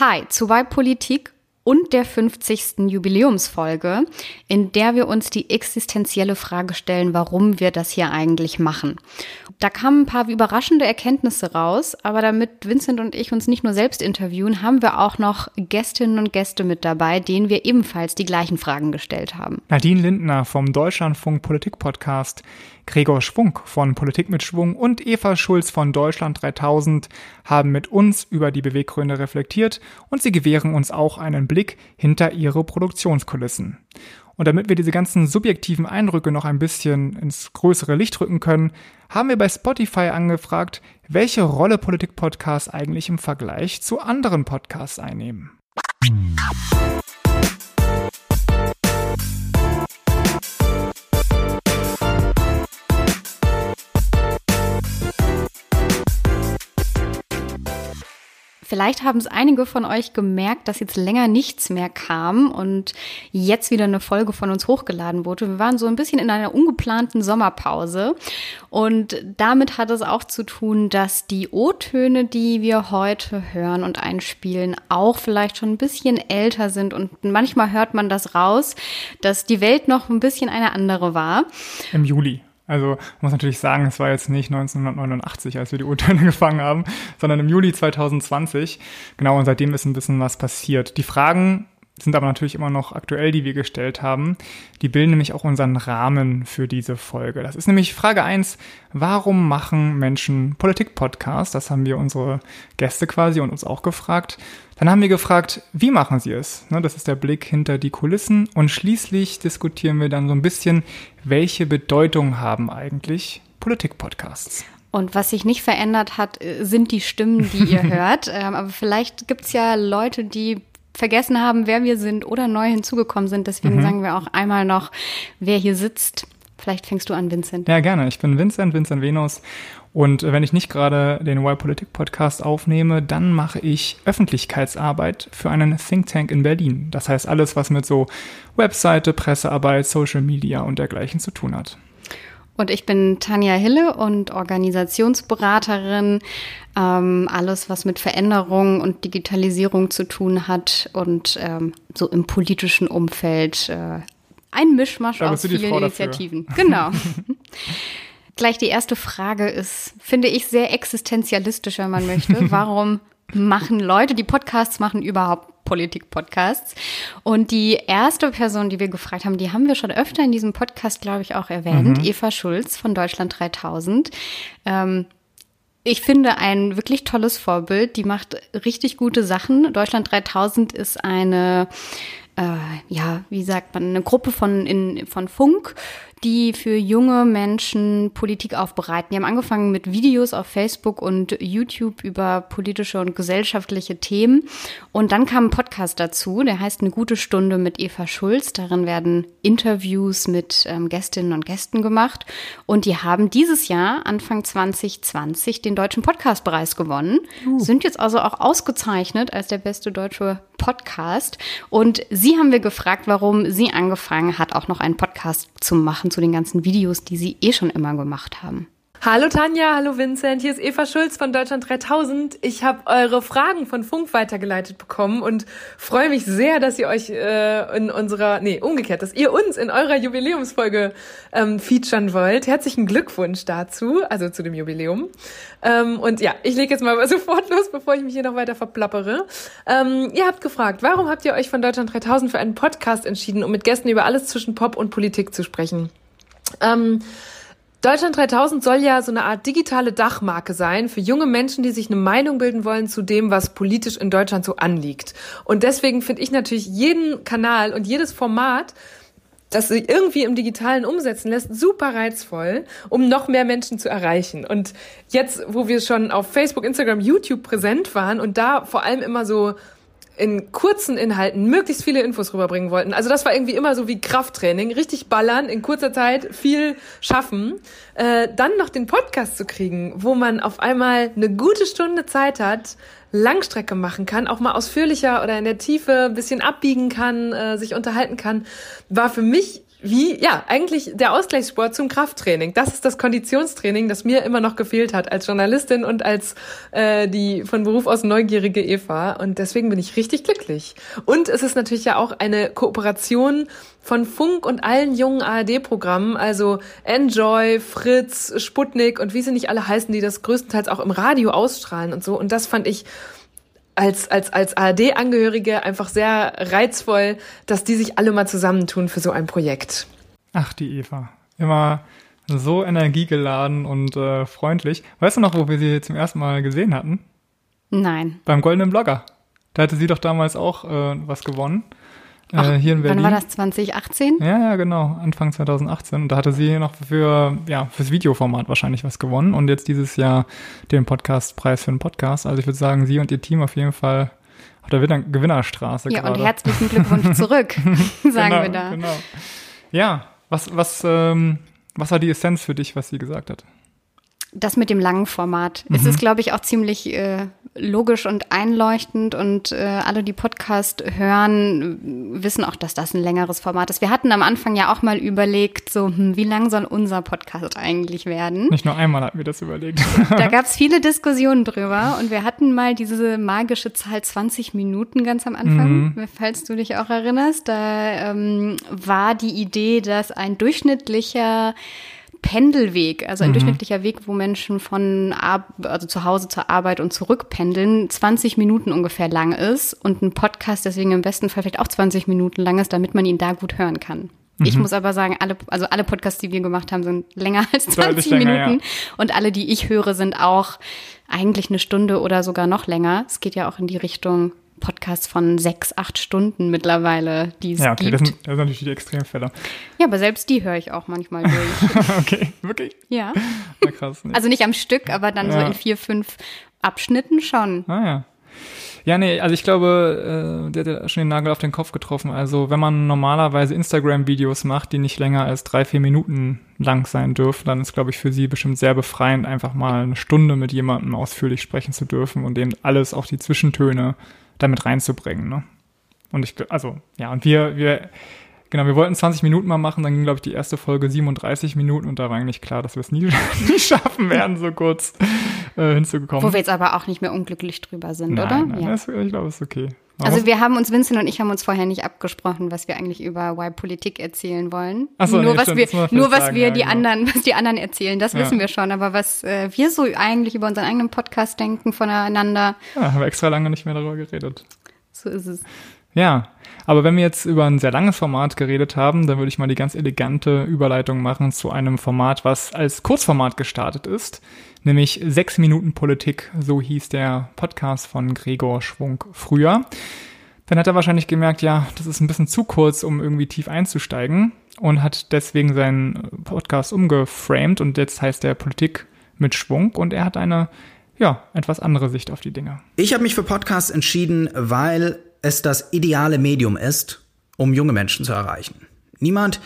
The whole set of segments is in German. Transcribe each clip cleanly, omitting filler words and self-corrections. Hi zu Vibe Politik und der 50. Jubiläumsfolge, in der wir uns die existenzielle Frage stellen, warum wir das hier eigentlich machen. Da kamen ein paar überraschende Erkenntnisse raus, aber damit Vincent und ich uns nicht nur selbst interviewen, haben wir auch noch Gästinnen und Gäste mit dabei, denen wir ebenfalls die gleichen Fragen gestellt haben. Nadine Lindner vom Deutschlandfunk Politik Podcast, Gregor Schwung von Politik mit Schwung und Eva Schulz von Deutschland 3000 haben mit uns über die Beweggründe reflektiert und sie gewähren uns auch einen Blick hinter ihre Produktionskulissen. Und damit wir diese ganzen subjektiven Eindrücke noch ein bisschen ins größere Licht rücken können, haben wir bei Spotify angefragt, welche Rolle Politik-Podcasts eigentlich im Vergleich zu anderen Podcasts einnehmen. Vielleicht haben es einige von euch gemerkt, dass jetzt länger nichts mehr kam und jetzt wieder eine Folge von uns hochgeladen wurde. Wir waren so ein bisschen in einer ungeplanten Sommerpause und damit hat es auch zu tun, dass die O-Töne, die wir heute hören und einspielen, auch vielleicht schon ein bisschen älter sind und manchmal hört man das raus, dass die Welt noch ein bisschen eine andere war. Im Juli. Also man muss natürlich sagen, es war jetzt nicht 1989, als wir die O-Töne gefangen haben, sondern im Juli 2020. Genau, und seitdem ist ein bisschen was passiert. Die Fragen sind aber natürlich immer noch aktuell, die wir gestellt haben. Die bilden nämlich auch unseren Rahmen für diese Folge. Das ist nämlich Frage 1, warum machen Menschen Politik-Podcasts? Das haben wir unsere Gäste quasi und uns auch gefragt. Dann haben wir gefragt, wie machen sie es? Das ist der Blick hinter die Kulissen. Und schließlich diskutieren wir dann so ein bisschen, welche Bedeutung haben eigentlich Politik-Podcasts? Und was sich nicht verändert hat, sind die Stimmen, die ihr hört. Aber vielleicht gibt es ja Leute, die vergessen haben, wer wir sind oder neu hinzugekommen sind. Deswegen sagen wir auch einmal noch, wer hier sitzt. Vielleicht fängst du an, Vincent. Ja, gerne. Ich bin Vincent Venus. Und wenn ich nicht gerade den Y-Politik-Podcast aufnehme, dann mache ich Öffentlichkeitsarbeit für einen Think Tank in Berlin. Das heißt alles, was mit so Webseite, Pressearbeit, Social Media und dergleichen zu tun hat. Und ich bin Tanja Hille und Organisationsberaterin. Alles, was mit Veränderung und Digitalisierung zu tun hat und so im politischen Umfeld ein Mischmasch aus vielen Initiativen. Dafür. Genau. Gleich die erste Frage ist, finde ich, sehr existenzialistisch, wenn man möchte. Warum machen Leute, die Podcasts machen, überhaupt Politik-Podcasts? Und die erste Person, die wir gefragt haben, die haben wir schon öfter in diesem Podcast, glaube ich, auch erwähnt. Eva Schulz von Deutschland 3000. Ich finde ein wirklich tolles Vorbild. Die macht richtig gute Sachen. Deutschland 3000 ist eine eine Gruppe von Funk, die für junge Menschen Politik aufbereiten. Die haben angefangen mit Videos auf Facebook und YouTube über politische und gesellschaftliche Themen. Und dann kam ein Podcast dazu, der heißt Eine Gute Stunde mit Eva Schulz. Darin werden Interviews mit Gästinnen und Gästen gemacht. Und die haben dieses Jahr, Anfang 2020, den Deutschen Podcastpreis gewonnen. Sind jetzt also auch ausgezeichnet als der beste deutsche Podcast. Und sie haben wir gefragt, warum sie angefangen hat, auch noch einen Podcast zu machen zu den ganzen Videos, die sie schon immer gemacht haben. Hallo Tanja, hallo Vincent, hier ist Eva Schulz von Deutschland 3000. Ich habe eure Fragen von Funk weitergeleitet bekommen und freue mich sehr, dass ihr euch dass ihr uns in eurer Jubiläumsfolge featuren wollt. Herzlichen Glückwunsch dazu, also zu dem Jubiläum. Und ja, ich lege jetzt mal sofort los, bevor ich mich hier noch weiter verplappere. Ihr habt gefragt, warum habt ihr euch von Deutschland 3000 für einen Podcast entschieden, um mit Gästen über alles zwischen Pop und Politik zu sprechen? Deutschland 3000 soll ja so eine Art digitale Dachmarke sein für junge Menschen, die sich eine Meinung bilden wollen zu dem, was politisch in Deutschland so anliegt. Und deswegen finde ich natürlich jeden Kanal und jedes Format, das sich irgendwie im Digitalen umsetzen lässt, super reizvoll, um noch mehr Menschen zu erreichen. Und jetzt, wo wir schon auf Facebook, Instagram, YouTube präsent waren und da vor allem immer so in kurzen Inhalten möglichst viele Infos rüberbringen wollten. Also das war irgendwie immer so wie Krafttraining, richtig ballern, in kurzer Zeit viel schaffen. Dann noch den Podcast zu kriegen, wo man auf einmal eine gute Stunde Zeit hat, Langstrecke machen kann, auch mal ausführlicher oder in der Tiefe ein bisschen abbiegen kann, sich unterhalten kann, war für mich wie, ja, eigentlich der Ausgleichssport zum Krafttraining. Das ist das Konditionstraining, das mir immer noch gefehlt hat als Journalistin und als die von Beruf aus neugierige Eva. Und deswegen bin ich richtig glücklich. Und es ist natürlich ja auch eine Kooperation von Funk und allen jungen ARD-Programmen, also Enjoy, Fritz, Sputnik und wie sie nicht alle heißen, die das größtenteils auch im Radio ausstrahlen und so. Und das fand ich als ARD-Angehörige einfach sehr reizvoll, dass die sich alle mal zusammentun für so ein Projekt. Ach, die Eva. Immer so energiegeladen und freundlich. Weißt du noch, wo wir sie zum ersten Mal gesehen hatten? Nein. Beim Goldenen Blogger. Da hatte sie doch damals auch was gewonnen. Ach, hier in Berlin. Wann war das? 2018? Ja, genau. Anfang 2018. Und da hatte sie noch fürs Videoformat wahrscheinlich was gewonnen und jetzt dieses Jahr den Podcastpreis für einen Podcast. Also ich würde sagen, sie und ihr Team auf jeden Fall auf der Gewinnerstraße gerade. Ja, und herzlichen Glückwunsch zurück, sagen wir da. Genau. Ja, was war die Essenz für dich, was sie gesagt hat? Das mit dem langen Format. Es ist, glaube ich, auch ziemlich logisch und einleuchtend und alle, die Podcast hören, wissen auch, dass das ein längeres Format ist. Wir hatten am Anfang ja auch mal überlegt, wie lang soll unser Podcast eigentlich werden? Nicht nur einmal hatten wir das überlegt. Da gab es viele Diskussionen drüber und wir hatten mal diese magische Zahl 20 Minuten ganz am Anfang, falls du dich auch erinnerst. Da war die Idee, dass ein durchschnittlicher Pendelweg, also ein durchschnittlicher Weg, wo Menschen von zu Hause zur Arbeit und zurück pendeln, 20 Minuten ungefähr lang ist und ein Podcast deswegen im besten Fall vielleicht auch 20 Minuten lang ist, damit man ihn da gut hören kann. Ich muss aber sagen, alle Podcasts, die wir gemacht haben, sind länger als 20 Minuten. Ja. Und alle, die ich höre, sind auch eigentlich eine Stunde oder sogar noch länger. Es geht ja auch in die Richtung Podcasts von 6-8 Stunden mittlerweile, die es gibt. Das sind natürlich die Extremfälle. Ja, aber selbst die höre ich auch manchmal durch. Okay, wirklich? Ja. Na krass. Nicht. Also nicht am Stück, aber dann so in 4-5 Abschnitten schon. Ah ja. Ja, nee, also ich glaube, der hat ja schon den Nagel auf den Kopf getroffen. Also wenn man normalerweise Instagram-Videos macht, die nicht länger als 3-4 Minuten lang sein dürfen, dann ist, glaube ich, für sie bestimmt sehr befreiend, einfach mal eine Stunde mit jemandem ausführlich sprechen zu dürfen und eben alles, auch die Zwischentöne, damit reinzubringen, ne? Und wir wollten 20 Minuten mal machen, dann ging, glaube ich, die erste Folge 37 Minuten und da war eigentlich klar, dass wir es nie schaffen werden, so kurz hinzukommen. Wo wir jetzt aber auch nicht mehr unglücklich drüber sind, nein, oder? Nein, ja. Ich glaube, es ist okay. Also Vincent und ich haben uns vorher nicht abgesprochen, was wir eigentlich über Why-Politik erzählen wollen. Achso, was die anderen erzählen, das wissen wir schon. Aber was wir so eigentlich über unseren eigenen Podcast denken voneinander. Ja, haben wir extra lange nicht mehr darüber geredet. So ist es. Ja, aber wenn wir jetzt über ein sehr langes Format geredet haben, dann würde ich mal die ganz elegante Überleitung machen zu einem Format, was als Kurzformat gestartet ist, nämlich 6 Minuten Politik, so hieß der Podcast von Gregor Schwung früher. Dann hat er wahrscheinlich gemerkt, das ist ein bisschen zu kurz, um irgendwie tief einzusteigen und hat deswegen seinen Podcast umgeframed und jetzt heißt er Politik mit Schwung und er hat eine, etwas andere Sicht auf die Dinge. Ich habe mich für Podcasts entschieden, weil es das ideale Medium ist, um junge Menschen zu erreichen. Niemand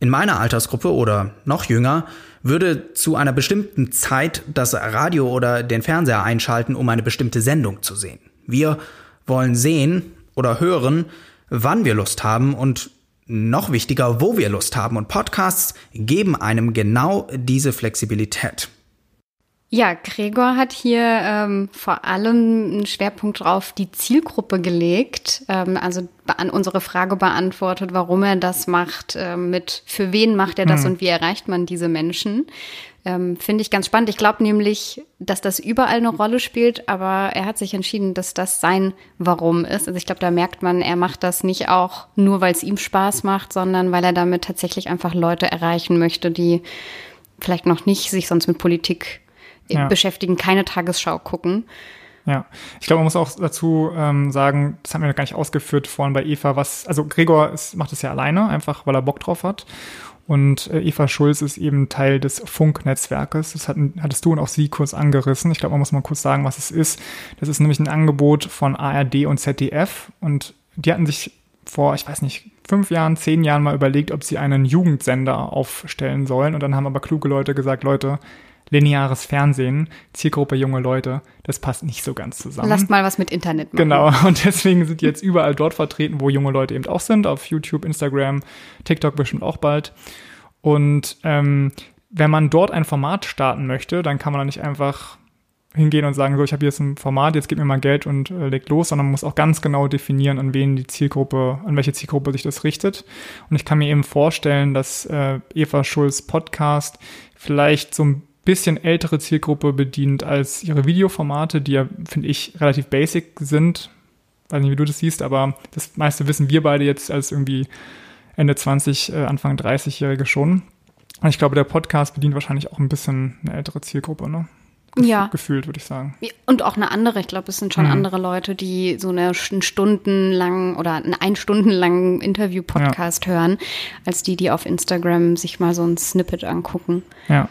in meiner Altersgruppe oder noch jünger würde zu einer bestimmten Zeit das Radio oder den Fernseher einschalten, um eine bestimmte Sendung zu sehen. Wir wollen sehen oder hören, wann wir Lust haben und noch wichtiger, wo wir Lust haben. Und Podcasts geben einem genau diese Flexibilität. Ja, Gregor hat hier vor allem einen Schwerpunkt drauf die Zielgruppe gelegt, also an unsere Frage beantwortet, warum er das macht, für wen macht er das und wie erreicht man diese Menschen. Finde ich ganz spannend. Ich glaube nämlich, dass das überall eine Rolle spielt, aber er hat sich entschieden, dass das sein Warum ist. Also ich glaube, da merkt man, er macht das nicht auch nur, weil es ihm Spaß macht, sondern weil er damit tatsächlich einfach Leute erreichen möchte, die vielleicht noch nicht sich sonst mit Politik beschäftigen, keine Tagesschau gucken. Ja, ich glaube, man muss auch dazu sagen, das haben wir noch gar nicht ausgeführt vorhin bei Eva, Gregor macht es ja alleine, einfach weil er Bock drauf hat. Und Eva Schulz ist eben Teil des Funk-Netzwerkes. Das hattest du und auch sie kurz angerissen. Ich glaube, man muss mal kurz sagen, was es ist. Das ist nämlich ein Angebot von ARD und ZDF. Und die hatten sich vor, 10 Jahren mal überlegt, ob sie einen Jugendsender aufstellen sollen. Und dann haben aber kluge Leute gesagt, Leute, lineares Fernsehen, Zielgruppe junge Leute, das passt nicht so ganz zusammen. Lasst mal was mit Internet machen. Genau, und deswegen sind die jetzt überall dort vertreten, wo junge Leute eben auch sind, auf YouTube, Instagram, TikTok bestimmt auch bald. Und wenn man dort ein Format starten möchte, dann kann man da nicht einfach hingehen und sagen, so, ich habe jetzt ein Format, jetzt gib mir mal Geld und legt los, sondern man muss auch ganz genau definieren, an welche Zielgruppe sich das richtet. Und ich kann mir eben vorstellen, dass Eva Schulz Podcast vielleicht so ein bisschen ältere Zielgruppe bedient als ihre Videoformate, die ja, finde ich, relativ basic sind. Weiß nicht, wie du das siehst, aber das meiste wissen wir beide jetzt als irgendwie Ende 20, Anfang 30-Jährige schon. Und ich glaube, der Podcast bedient wahrscheinlich auch ein bisschen eine ältere Zielgruppe, ne? Ja. Gefühlt, würde ich sagen. Und auch eine andere. Ich glaube, es sind schon andere Leute, die so einen stundenlangen oder einen einstundenlangen Interview-Podcast hören, als die auf Instagram sich mal so ein Snippet angucken. Ja.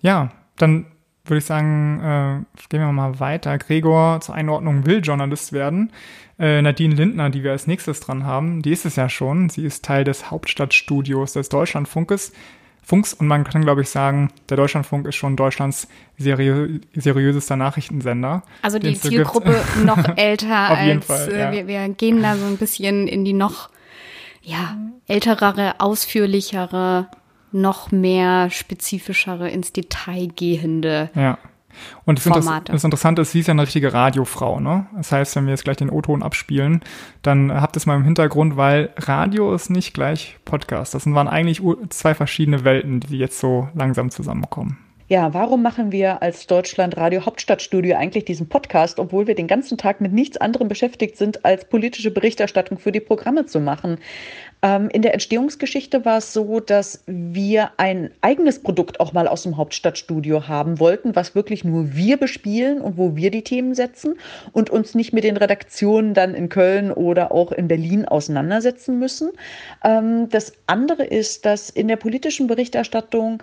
Ja, dann würde ich sagen, gehen wir mal weiter. Gregor, zur Einordnung, will Journalist werden. Nadine Lindner, die wir als nächstes dran haben, die ist es ja schon. Sie ist Teil des Hauptstadtstudios des Deutschlandfunks und man kann, glaube ich, sagen, der Deutschlandfunk ist schon Deutschlands seriösester Nachrichtensender. Also die Zielgruppe noch älter auf jeden Fall, ja. Wir gehen da so ein bisschen in die noch älterere, ausführlichere, noch mehr spezifischere, ins Detail gehende Und das Interessante ist, sie ist ja eine richtige Radiofrau, ne? Das heißt, wenn wir jetzt gleich den O-Ton abspielen, dann habt es mal im Hintergrund, weil Radio ist nicht gleich Podcast. Das waren eigentlich zwei verschiedene Welten, die jetzt so langsam zusammenkommen. Ja, warum machen wir als Deutschland-Radio-Hauptstadtstudio eigentlich diesen Podcast, obwohl wir den ganzen Tag mit nichts anderem beschäftigt sind, als politische Berichterstattung für die Programme zu machen? In der Entstehungsgeschichte war es so, dass wir ein eigenes Produkt auch mal aus dem Hauptstadtstudio haben wollten, was wirklich nur wir bespielen und wo wir die Themen setzen und uns nicht mit den Redaktionen dann in Köln oder auch in Berlin auseinandersetzen müssen. Das andere ist, dass in der politischen Berichterstattung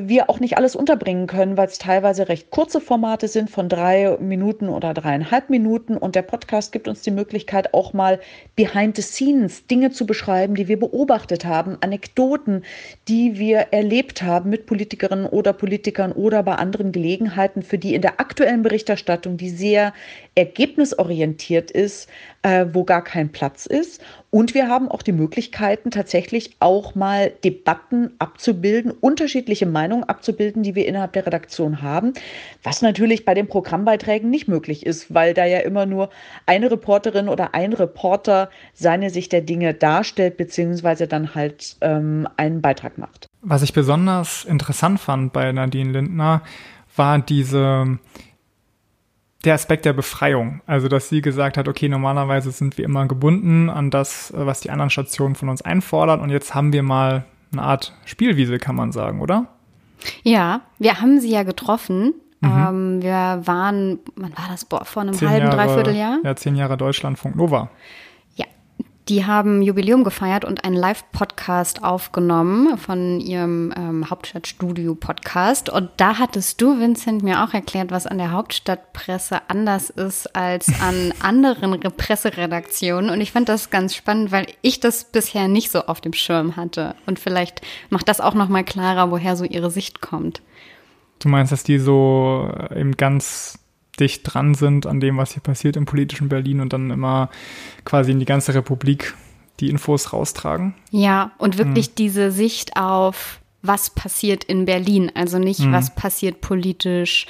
wir auch nicht alles unterbringen können, weil es teilweise recht kurze Formate sind von 3 Minuten oder 3,5 Minuten. Und der Podcast gibt uns die Möglichkeit, auch mal behind the scenes Dinge zu beschreiben, die wir beobachtet haben, Anekdoten, die wir erlebt haben mit Politikerinnen oder Politikern oder bei anderen Gelegenheiten, für die in der aktuellen Berichterstattung, die sehr ergebnisorientiert ist, wo gar kein Platz ist. Und wir haben auch die Möglichkeiten, tatsächlich auch mal Debatten abzubilden, unterschiedliche Meinungen abzubilden, die wir innerhalb der Redaktion haben, was natürlich bei den Programmbeiträgen nicht möglich ist, weil da ja immer nur eine Reporterin oder ein Reporter seine Sicht der Dinge darstellt, beziehungsweise dann halt einen Beitrag macht. Was ich besonders interessant fand bei Nadine Lindner, war der Aspekt der Befreiung, also dass sie gesagt hat, okay, normalerweise sind wir immer gebunden an das, was die anderen Stationen von uns einfordern und jetzt haben wir mal eine Art Spielwiese, kann man sagen, oder? Ja, wir haben sie ja getroffen. Wir waren, wann war das, vor einem 10 Jahre, 3/4 Jahr? Ja, 10 Jahre Deutschlandfunk Nova. Ja, die haben Jubiläum gefeiert und einen Live-Podcast aufgenommen von ihrem Hauptstadtstudio-Podcast. Und da hattest du, Vincent, mir auch erklärt, was an der Hauptstadtpresse anders ist als an anderen Presseredaktionen. Und ich fand das ganz spannend, weil ich das bisher nicht so auf dem Schirm hatte. Und vielleicht macht das auch nochmal klarer, woher so ihre Sicht kommt. Du meinst, dass die so eben ganz dicht dran sind an dem, was hier passiert im politischen Berlin und dann immer quasi in die ganze Republik die Infos raustragen. Ja, und wirklich diese Sicht auf, was passiert in Berlin, also nicht, was passiert politisch,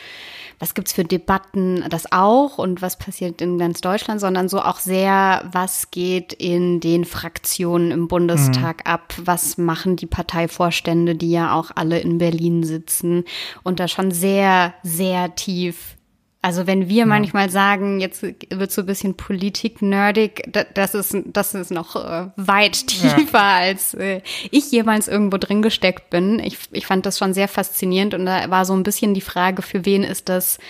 was gibt's für Debatten, das auch, und was passiert in ganz Deutschland, sondern so auch sehr, was geht in den Fraktionen im Bundestag ab, was machen die Parteivorstände, die ja auch alle in Berlin sitzen, und da schon sehr, sehr tief. Also wenn wir manchmal sagen, jetzt wird so ein bisschen Politik-nerdig, das ist noch weit tiefer, als ich jemals irgendwo drin gesteckt bin. Ich fand das schon sehr faszinierend und da war so ein bisschen die Frage, für wen ist das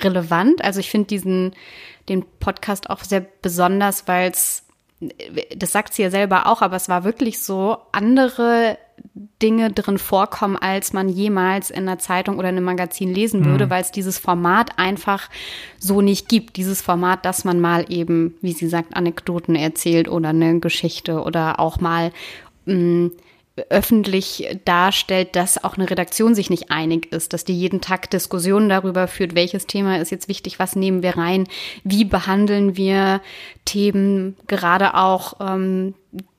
relevant? Also ich finde den Podcast auch sehr besonders, weil es, das sagt sie ja selber auch, aber es war wirklich so, andere Dinge drin vorkommen, als man jemals in einer Zeitung oder in einem Magazin lesen würde, weil es dieses Format einfach so nicht gibt. Dieses Format, dass man mal eben, wie sie sagt, Anekdoten erzählt oder eine Geschichte oder auch mal öffentlich darstellt, dass auch eine Redaktion sich nicht einig ist, dass die jeden Tag Diskussionen darüber führt, welches Thema ist jetzt wichtig, was nehmen wir rein, wie behandeln wir Themen, gerade auch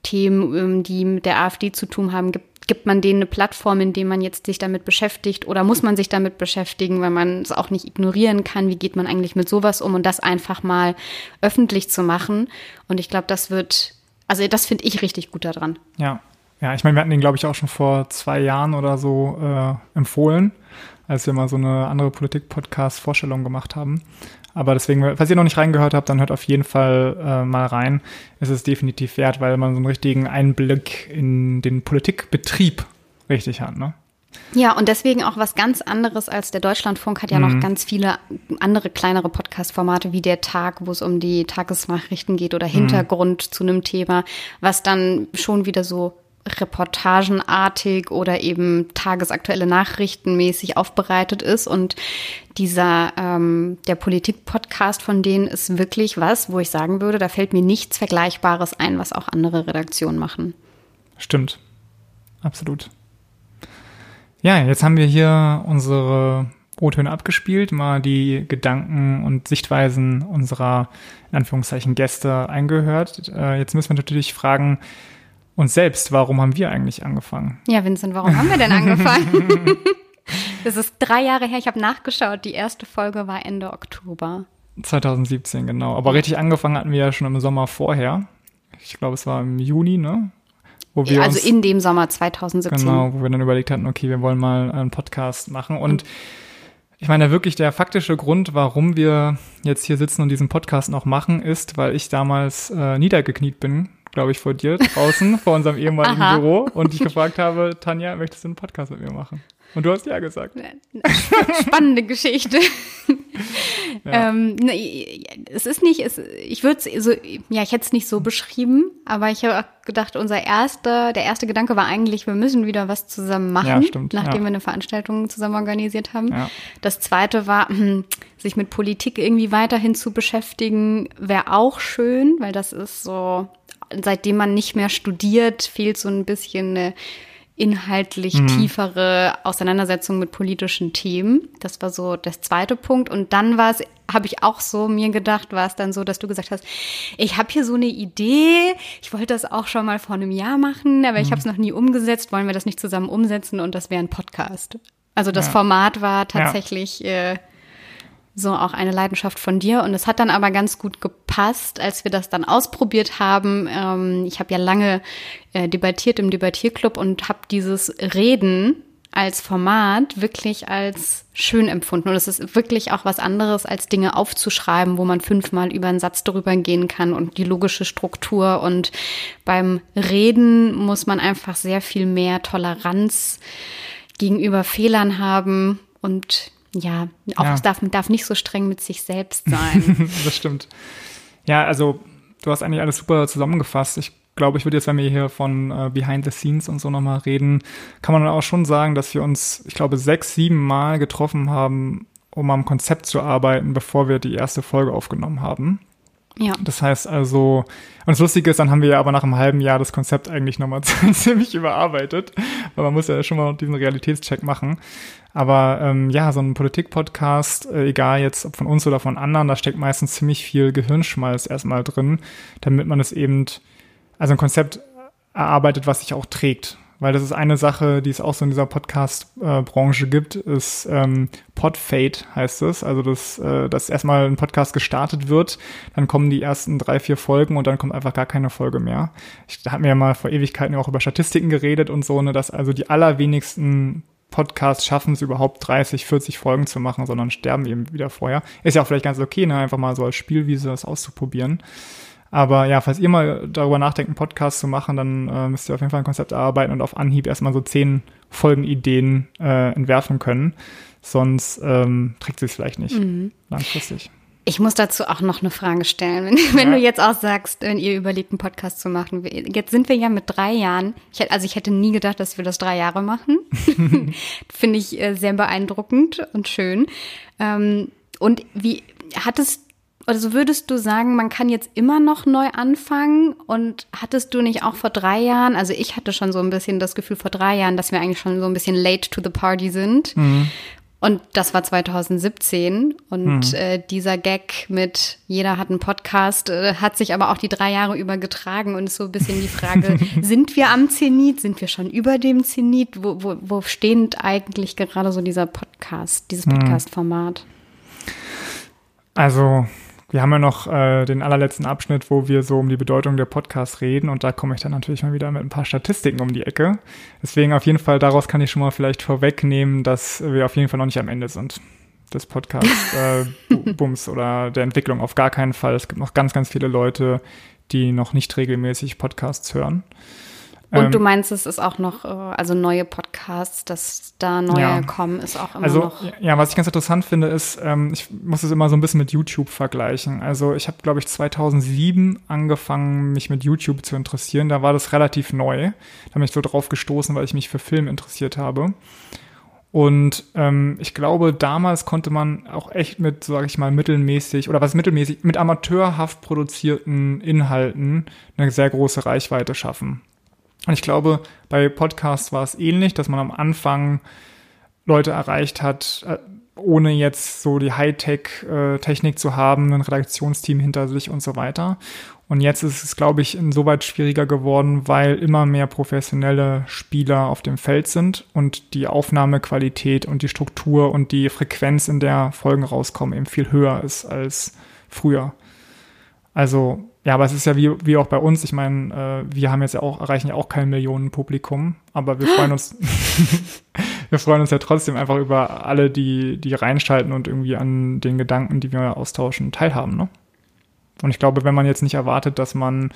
Themen, die mit der AfD zu tun haben, gibt man denen eine Plattform, in der man jetzt sich damit beschäftigt, oder muss man sich damit beschäftigen, weil man es auch nicht ignorieren kann, wie geht man eigentlich mit sowas um, und das einfach mal öffentlich zu machen. Und ich glaube, das finde ich richtig gut daran. Ja, ich meine, wir hatten den, glaube ich, auch schon vor 2 Jahren oder so empfohlen, als wir mal so eine andere Politik-Podcast-Vorstellung gemacht haben. Aber deswegen, falls ihr noch nicht reingehört habt, dann hört auf jeden Fall mal rein. Es ist definitiv wert, weil man so einen richtigen Einblick in den Politikbetrieb richtig hat, ne? Ja, und deswegen auch was ganz anderes als der Deutschlandfunk hat ja noch ganz viele andere kleinere Podcast-Formate wie der Tag, wo es um die Tagesnachrichten geht oder Hintergrund zu einem Thema, was dann schon wieder so reportagenartig oder eben tagesaktuelle nachrichtenmäßig aufbereitet ist. Und der Politik-Podcast von denen ist wirklich was, wo ich sagen würde, da fällt mir nichts Vergleichbares ein, was auch andere Redaktionen machen. Stimmt, absolut. Ja, jetzt haben wir hier unsere O-Töne abgespielt, mal die Gedanken und Sichtweisen unserer, in Anführungszeichen, Gäste eingehört. Jetzt müssen wir natürlich fragen, uns selbst, warum haben wir eigentlich angefangen? Ja, Vincent, warum haben wir denn angefangen? Das ist 3 Jahre her, ich habe nachgeschaut, die erste Folge war Ende Oktober. 2017, genau. Aber richtig angefangen hatten wir ja schon im Sommer vorher. Ich glaube, es war im Juni, ne? Wo wir in dem Sommer 2017. Genau, wo wir dann überlegt hatten, okay, wir wollen mal einen Podcast machen. Und ich meine, wirklich der faktische Grund, warum wir jetzt hier sitzen und diesen Podcast noch machen, ist, weil ich damals niedergekniet bin, glaube ich, vor dir draußen, vor unserem ehemaligen Büro, und ich gefragt habe, Tanja, möchtest du einen Podcast mit mir machen? Und du hast ja gesagt. Spannende Geschichte. Ja. Ich hätte es nicht so beschrieben, aber ich habe auch gedacht, der erste Gedanke war eigentlich, wir müssen wieder was zusammen machen, ja, stimmt, nachdem wir eine Veranstaltung zusammen organisiert haben. Ja. Das zweite war, sich mit Politik irgendwie weiterhin zu beschäftigen, wäre auch schön, weil das ist so, seitdem man nicht mehr studiert, fehlt so ein bisschen eine inhaltlich tiefere Auseinandersetzung mit politischen Themen. Das war so der zweite Punkt. Und dann war es dann so, dass du gesagt hast, ich habe hier so eine Idee, ich wollte das auch schon mal vor einem Jahr machen, aber ich habe es noch nie umgesetzt, wollen wir das nicht zusammen umsetzen, und das wäre ein Podcast. Also das Format war tatsächlich so auch eine Leidenschaft von dir, und es hat dann aber ganz gut gepasst, als wir das dann ausprobiert haben. Ich habe ja lange debattiert im Debattierclub und habe dieses Reden als Format wirklich als schön empfunden. Und es ist wirklich auch was anderes, als Dinge aufzuschreiben, wo man 5-mal über einen Satz drüber gehen kann und die logische Struktur. Und beim Reden muss man einfach sehr viel mehr Toleranz gegenüber Fehlern haben und darf nicht so streng mit sich selbst sein. Das stimmt. Ja, also du hast eigentlich alles super zusammengefasst. Ich glaube, ich würde jetzt, wenn wir hier von Behind the Scenes und so nochmal reden, kann man dann auch schon sagen, dass wir uns, ich glaube, 6-7 Mal getroffen haben, um am Konzept zu arbeiten, bevor wir die erste Folge aufgenommen haben. Ja. Das heißt also, und das Lustige ist, dann haben wir ja aber nach einem halben Jahr das Konzept eigentlich nochmal ziemlich überarbeitet, weil man muss ja schon mal diesen Realitätscheck machen. Aber so ein Politik-Podcast, egal jetzt ob von uns oder von anderen, da steckt meistens ziemlich viel Gehirnschmalz erstmal drin, damit man es eben, also ein Konzept erarbeitet, was sich auch trägt. Weil das ist eine Sache, die es auch so in dieser Podcast-Branche gibt, ist Podfade heißt es. Also, dass erstmal ein Podcast gestartet wird, dann kommen die ersten 3-4 Folgen und dann kommt einfach gar keine Folge mehr. Da hatten wir ja mal vor Ewigkeiten auch über Statistiken geredet und so, ne, dass also die allerwenigsten Podcasts schaffen es überhaupt 30-40 Folgen zu machen, sondern sterben eben wieder vorher. Ist ja auch vielleicht ganz okay, ne, einfach mal so als Spielwiese das auszuprobieren. Aber ja, falls ihr mal darüber nachdenkt, einen Podcast zu machen, dann müsst ihr auf jeden Fall ein Konzept erarbeiten und auf Anhieb erstmal so 10 Folgenideen entwerfen können. Sonst trägt sie es vielleicht nicht langfristig. Ich muss dazu auch noch eine Frage stellen. Wenn du jetzt auch sagst, wenn ihr überlegt, einen Podcast zu machen. Jetzt sind wir ja mit 3 Jahren. Ich hätte nie gedacht, dass wir das 3 Jahre machen. Finde ich sehr beeindruckend und schön. Und wie hat es Also würdest du sagen, man kann jetzt immer noch neu anfangen? Und hattest du nicht auch vor 3 Jahren, also ich hatte schon so ein bisschen das Gefühl vor 3 Jahren, dass wir eigentlich schon so ein bisschen late to the party sind. Mhm. Und das war 2017 und dieser Gag mit jeder hat einen Podcast, hat sich aber auch die 3 Jahre über getragen und ist so ein bisschen die Frage, sind wir am Zenit, sind wir schon über dem Zenit? Wo steht eigentlich gerade so dieser Podcast, dieses Podcast-Format? Also wir haben ja noch den allerletzten Abschnitt, wo wir so um die Bedeutung der Podcasts reden und da komme ich dann natürlich mal wieder mit ein paar Statistiken um die Ecke. Deswegen auf jeden Fall, daraus kann ich schon mal vielleicht vorwegnehmen, dass wir auf jeden Fall noch nicht am Ende sind des Podcast-Bums oder der Entwicklung. Auf gar keinen Fall. Es gibt noch ganz, ganz viele Leute, die noch nicht regelmäßig Podcasts hören. Und du meinst, es ist auch noch, also neue Podcasts, dass da neue kommen, ist auch immer noch. Ja, was ich ganz interessant finde, ist, ich muss es immer so ein bisschen mit YouTube vergleichen. Also ich habe, glaube ich, 2007 angefangen, mich mit YouTube zu interessieren. Da war das relativ neu. Da bin ich so drauf gestoßen, weil ich mich für Film interessiert habe. Und ich glaube, damals konnte man auch echt mit, sage ich mal, mit amateurhaft produzierten Inhalten eine sehr große Reichweite schaffen. Und ich glaube, bei Podcasts war es ähnlich, dass man am Anfang Leute erreicht hat, ohne jetzt so die Hightech-Technik zu haben, ein Redaktionsteam hinter sich und so weiter. Und jetzt ist es, glaube ich, insoweit schwieriger geworden, weil immer mehr professionelle Spieler auf dem Feld sind und die Aufnahmequalität und die Struktur und die Frequenz, in der Folgen rauskommen, eben viel höher ist als früher. Also ja, aber es ist ja wie auch bei uns. Ich meine, wir haben jetzt ja auch, erreichen ja auch kein Millionenpublikum, aber wir freuen uns, ja trotzdem einfach über alle, die reinschalten und irgendwie an den Gedanken, die wir austauschen, teilhaben, ne? Und ich glaube, wenn man jetzt nicht erwartet, dass man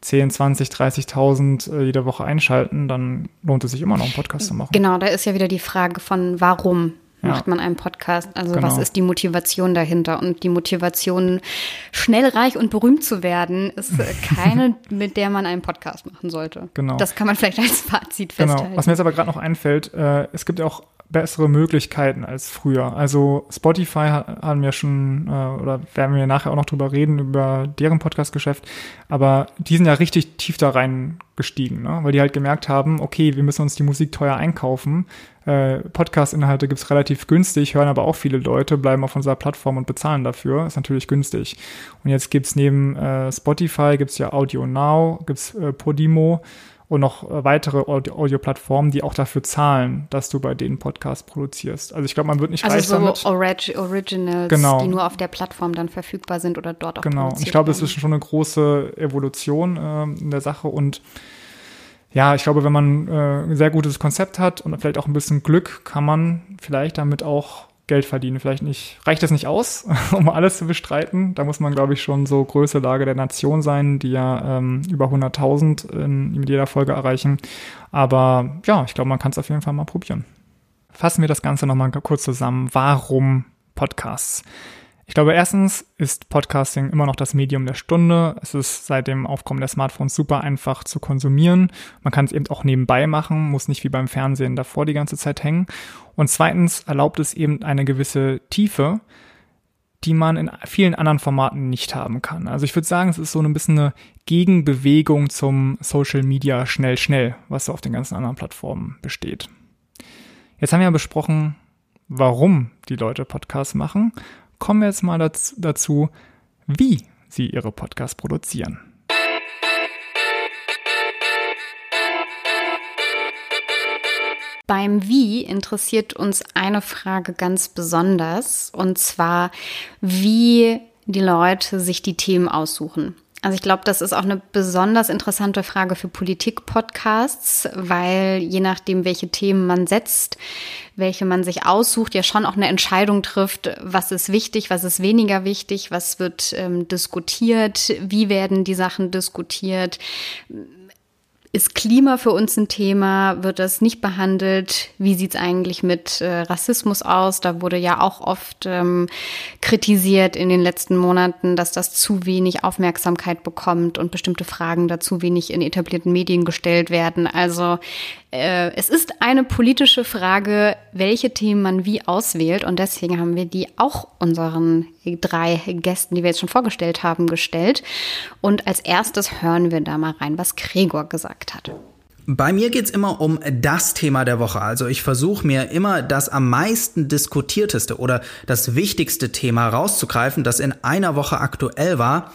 10, 20, 30.000 jede Woche einschalten, dann lohnt es sich immer noch, einen Podcast zu machen. Genau, da ist ja wieder die Frage von warum. Macht man einen Podcast? Also genau. Was ist die Motivation dahinter? Und die Motivation, schnell reich und berühmt zu werden, ist keine, mit der man einen Podcast machen sollte. Genau. Das kann man vielleicht als Fazit festhalten. Genau. Was mir jetzt aber gerade noch einfällt, es gibt ja auch bessere Möglichkeiten als früher. Also Spotify haben wir schon, oder werden wir nachher auch noch drüber reden, über deren Podcast-Geschäft, aber die sind ja richtig tief da reingestiegen, ne? Weil die halt gemerkt haben, okay, wir müssen uns die Musik teuer einkaufen, Podcast-Inhalte gibt's relativ günstig, hören aber auch viele Leute, bleiben auf unserer Plattform und bezahlen dafür, ist natürlich günstig. Und jetzt gibt's neben Spotify, gibt's ja AudioNow, gibt's Podimo, und noch weitere Audio-Plattformen, die auch dafür zahlen, dass du bei denen Podcasts produzierst. Also ich glaube, man wird nicht reich damit. Also so Originals, die nur auf der Plattform dann verfügbar sind oder dort auch produziert werden. Und ich glaube, es ist schon eine große Evolution in der Sache. Und ja, ich glaube, wenn man ein sehr gutes Konzept hat und vielleicht auch ein bisschen Glück, kann man vielleicht damit auch Geld verdienen. Vielleicht nicht, reicht das nicht aus, um alles zu bestreiten. Da muss man, glaube ich, schon so Größe, Lage der Nation sein, die ja über 100.000 mit jeder Folge erreichen. Aber ja, ich glaube, man kann es auf jeden Fall mal probieren. Fassen wir das Ganze nochmal kurz zusammen. Warum Podcasts? Ich glaube, erstens ist Podcasting immer noch das Medium der Stunde. Es ist seit dem Aufkommen der Smartphones super einfach zu konsumieren. Man kann es eben auch nebenbei machen, muss nicht wie beim Fernsehen davor die ganze Zeit hängen. Und zweitens erlaubt es eben eine gewisse Tiefe, die man in vielen anderen Formaten nicht haben kann. Also ich würde sagen, es ist so ein bisschen eine Gegenbewegung zum Social Media schnell, was so auf den ganzen anderen Plattformen besteht. Jetzt haben wir ja besprochen, warum die Leute Podcasts machen. Kommen wir jetzt mal dazu, wie sie ihre Podcasts produzieren. Beim Wie interessiert uns eine Frage ganz besonders, und zwar, wie die Leute sich die Themen aussuchen. Also ich glaube, das ist auch eine besonders interessante Frage für Politik-Podcasts, weil je nachdem, welche Themen man setzt, welche man sich aussucht, ja schon auch eine Entscheidung trifft, was ist wichtig, was ist weniger wichtig, was wird diskutiert, wie werden die Sachen diskutiert. Ist Klima für uns ein Thema? Wird das nicht behandelt? Wie sieht's eigentlich mit Rassismus aus? Da wurde ja auch oft kritisiert in den letzten Monaten, dass das zu wenig Aufmerksamkeit bekommt und bestimmte Fragen dazu wenig in etablierten Medien gestellt werden. Also Es ist eine politische Frage, welche Themen man wie auswählt. Und deswegen haben wir die auch unseren 3 Gästen, die wir jetzt schon vorgestellt haben, gestellt. Und als erstes hören wir da mal rein, was Gregor gesagt hat. Bei mir geht's immer um das Thema der Woche. Also ich versuche mir immer das am meisten diskutierteste oder das wichtigste Thema rauszugreifen, das in einer Woche aktuell war.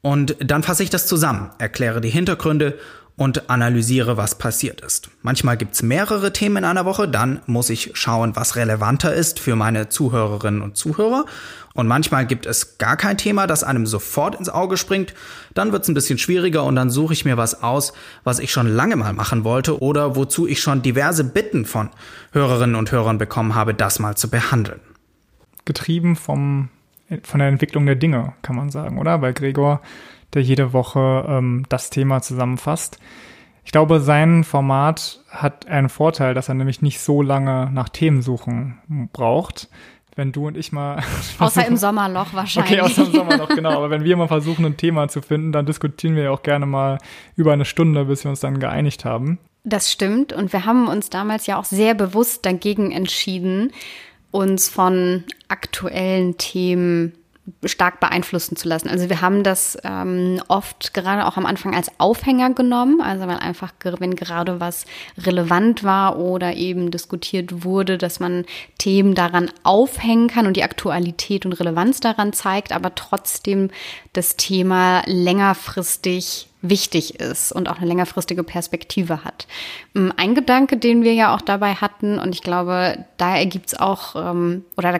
Und dann fasse ich das zusammen, erkläre die Hintergründe und analysiere, was passiert ist. Manchmal gibt's mehrere Themen in einer Woche, dann muss ich schauen, was relevanter ist für meine Zuhörerinnen und Zuhörer. Und manchmal gibt es gar kein Thema, das einem sofort ins Auge springt. Dann wird's ein bisschen schwieriger und dann suche ich mir was aus, was ich schon lange mal machen wollte oder wozu ich schon diverse Bitten von Hörerinnen und Hörern bekommen habe, das mal zu behandeln. Getrieben von der Entwicklung der Dinge, kann man sagen, oder? Bei Gregor, der jede Woche das Thema zusammenfasst. Ich glaube, sein Format hat einen Vorteil, dass er nämlich nicht so lange nach Themen suchen braucht. Wenn du und ich mal... Außer im Sommerloch wahrscheinlich. Okay, außer im Sommerloch, genau. Aber wenn wir mal versuchen, ein Thema zu finden, dann diskutieren wir ja auch gerne mal über eine Stunde, bis wir uns dann geeinigt haben. Das stimmt. Und wir haben uns damals ja auch sehr bewusst dagegen entschieden, uns von aktuellen Themen stark beeinflussen zu lassen. Also wir haben das oft gerade auch am Anfang als Aufhänger genommen, also weil einfach, wenn gerade was relevant war oder eben diskutiert wurde, dass man Themen daran aufhängen kann und die Aktualität und Relevanz daran zeigt, aber trotzdem das Thema längerfristig wichtig ist und auch eine längerfristige Perspektive hat. Ein Gedanke, den wir ja auch dabei hatten, und ich glaube, da ergibt es auch, oder da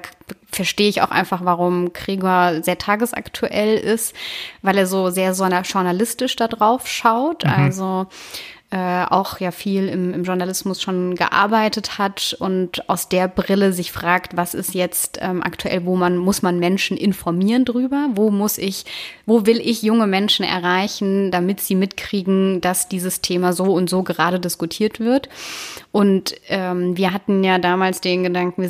verstehe ich auch einfach, warum Gregor sehr tagesaktuell ist, weil er so sehr journalistisch da drauf schaut, also auch ja viel im Journalismus schon gearbeitet hat und aus der Brille sich fragt, was ist jetzt aktuell, muss man Menschen informieren drüber? Wo will ich junge Menschen erreichen, damit sie mitkriegen, dass dieses Thema so und so gerade diskutiert wird? Und wir hatten ja damals den Gedanken,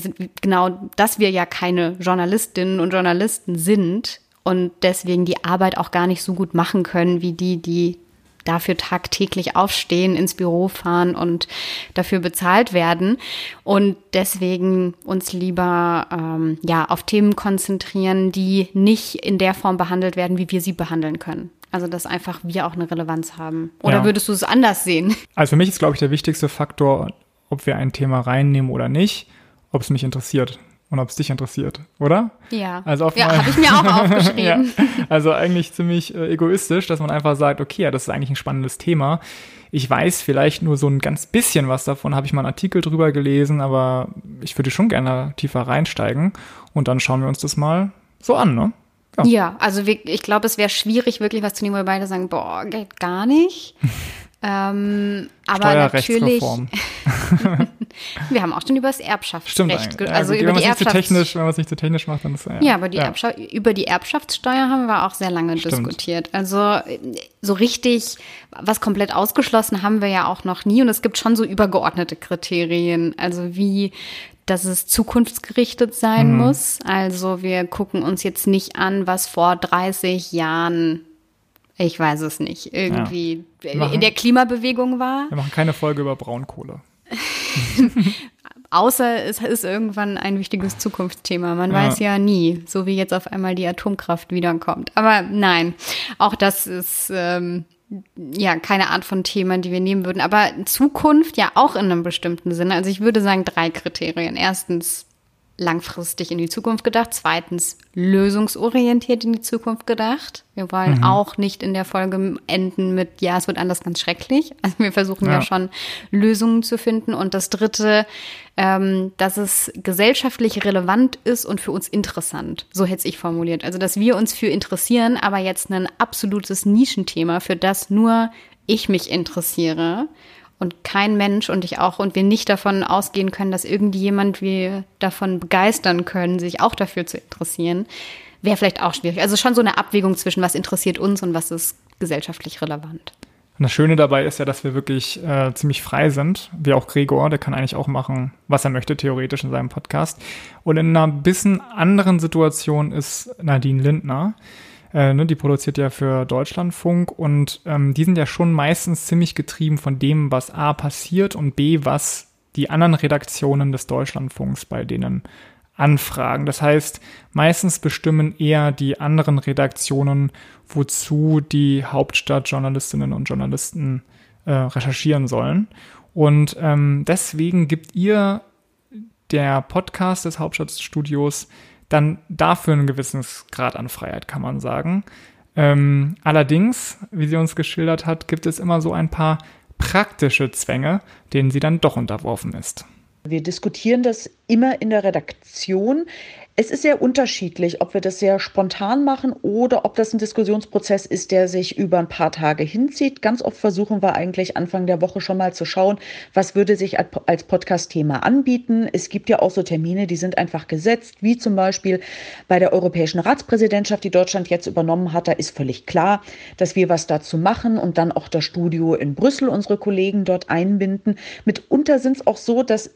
dass wir ja keine Journalistinnen und Journalisten sind und deswegen die Arbeit auch gar nicht so gut machen können, wie die dafür tagtäglich aufstehen, ins Büro fahren und dafür bezahlt werden und deswegen uns lieber auf Themen konzentrieren, die nicht in der Form behandelt werden, wie wir sie behandeln können. Also dass einfach wir auch eine Relevanz haben. Oder würdest du es anders sehen? Also für mich ist, glaube ich, der wichtigste Faktor, ob wir ein Thema reinnehmen oder nicht, ob es mich interessiert. Und ob es dich interessiert, oder? Ja, also habe ich mir auch aufgeschrieben. Ja. Also eigentlich ziemlich egoistisch, dass man einfach sagt, okay, ja, das ist eigentlich ein spannendes Thema. Ich weiß vielleicht nur so ein ganz bisschen was davon, habe ich mal einen Artikel drüber gelesen, aber ich würde schon gerne tiefer reinsteigen. Und dann schauen wir uns das mal so an, ne? Ja, also ich glaube, es wäre schwierig, wirklich was zu nehmen, wo wir beide sagen, boah, geht gar nicht. Aber natürlich, wir haben auch schon über das Erbschaftsrecht, über die Erbschaftssteuer. Wenn man es nicht zu technisch macht, dann ist es ja. Ja, aber über die Erbschaftssteuer haben wir auch sehr lange diskutiert. Also so richtig was komplett ausgeschlossen haben wir ja auch noch nie. Und es gibt schon so übergeordnete Kriterien, also wie, dass es zukunftsgerichtet sein muss. Also wir gucken uns jetzt nicht an, was vor 30 Jahren ich weiß es nicht, irgendwie in der Klimabewegung war. Wir machen keine Folge über Braunkohle. Außer es ist irgendwann ein wichtiges Zukunftsthema. Man weiß ja nie, so wie jetzt auf einmal die Atomkraft wiederkommt. Aber nein, auch das ist keine Art von Thema, die wir nehmen würden. Aber Zukunft ja auch in einem bestimmten Sinne. Also ich würde sagen 3 Kriterien. Erstens, langfristig in die Zukunft gedacht. 2. lösungsorientiert in die Zukunft gedacht. Wir wollen auch nicht in der Folge enden mit, ja, es wird anders ganz schrecklich. Also wir versuchen ja schon Lösungen zu finden. Und das 3, dass es gesellschaftlich relevant ist und für uns interessant. So hätte ich formuliert. Also, dass wir uns für interessieren, aber jetzt ein absolutes Nischenthema, für das nur ich mich interessiere. Und kein Mensch und ich auch. Und wir nicht davon ausgehen können, dass irgendjemand wir davon begeistern können, sich auch dafür zu interessieren, wäre vielleicht auch schwierig. Also schon so eine Abwägung zwischen, was interessiert uns und was ist gesellschaftlich relevant. Und das Schöne dabei ist ja, dass wir wirklich ziemlich frei sind, wie auch Gregor, der kann eigentlich auch machen, was er möchte, theoretisch in seinem Podcast. Und in einer bisschen anderen Situation ist Nadine Lindner, die produziert ja für Deutschlandfunk, und die sind ja schon meistens ziemlich getrieben von dem, was A passiert und B, was die anderen Redaktionen des Deutschlandfunks bei denen anfragen. Das heißt, meistens bestimmen eher die anderen Redaktionen, wozu die Hauptstadtjournalistinnen und Journalisten recherchieren sollen. Und deswegen gibt ihr der Podcast des Hauptstadtstudios dann dafür einen gewissen Grad an Freiheit, kann man sagen. Allerdings, wie sie uns geschildert hat, gibt es immer so ein paar praktische Zwänge, denen sie dann doch unterworfen ist. Wir diskutieren das immer in der Redaktion. Es ist sehr unterschiedlich, ob wir das sehr spontan machen oder ob das ein Diskussionsprozess ist, der sich über ein paar Tage hinzieht. Ganz oft versuchen wir eigentlich Anfang der Woche schon mal zu schauen, was würde sich als Podcast-Thema anbieten. Es gibt ja auch so Termine, die sind einfach gesetzt, wie zum Beispiel bei der Europäischen Ratspräsidentschaft, die Deutschland jetzt übernommen hat. Da ist völlig klar, dass wir was dazu machen und dann auch das Studio in Brüssel, unsere Kollegen dort einbinden. Mitunter ist es auch so, dass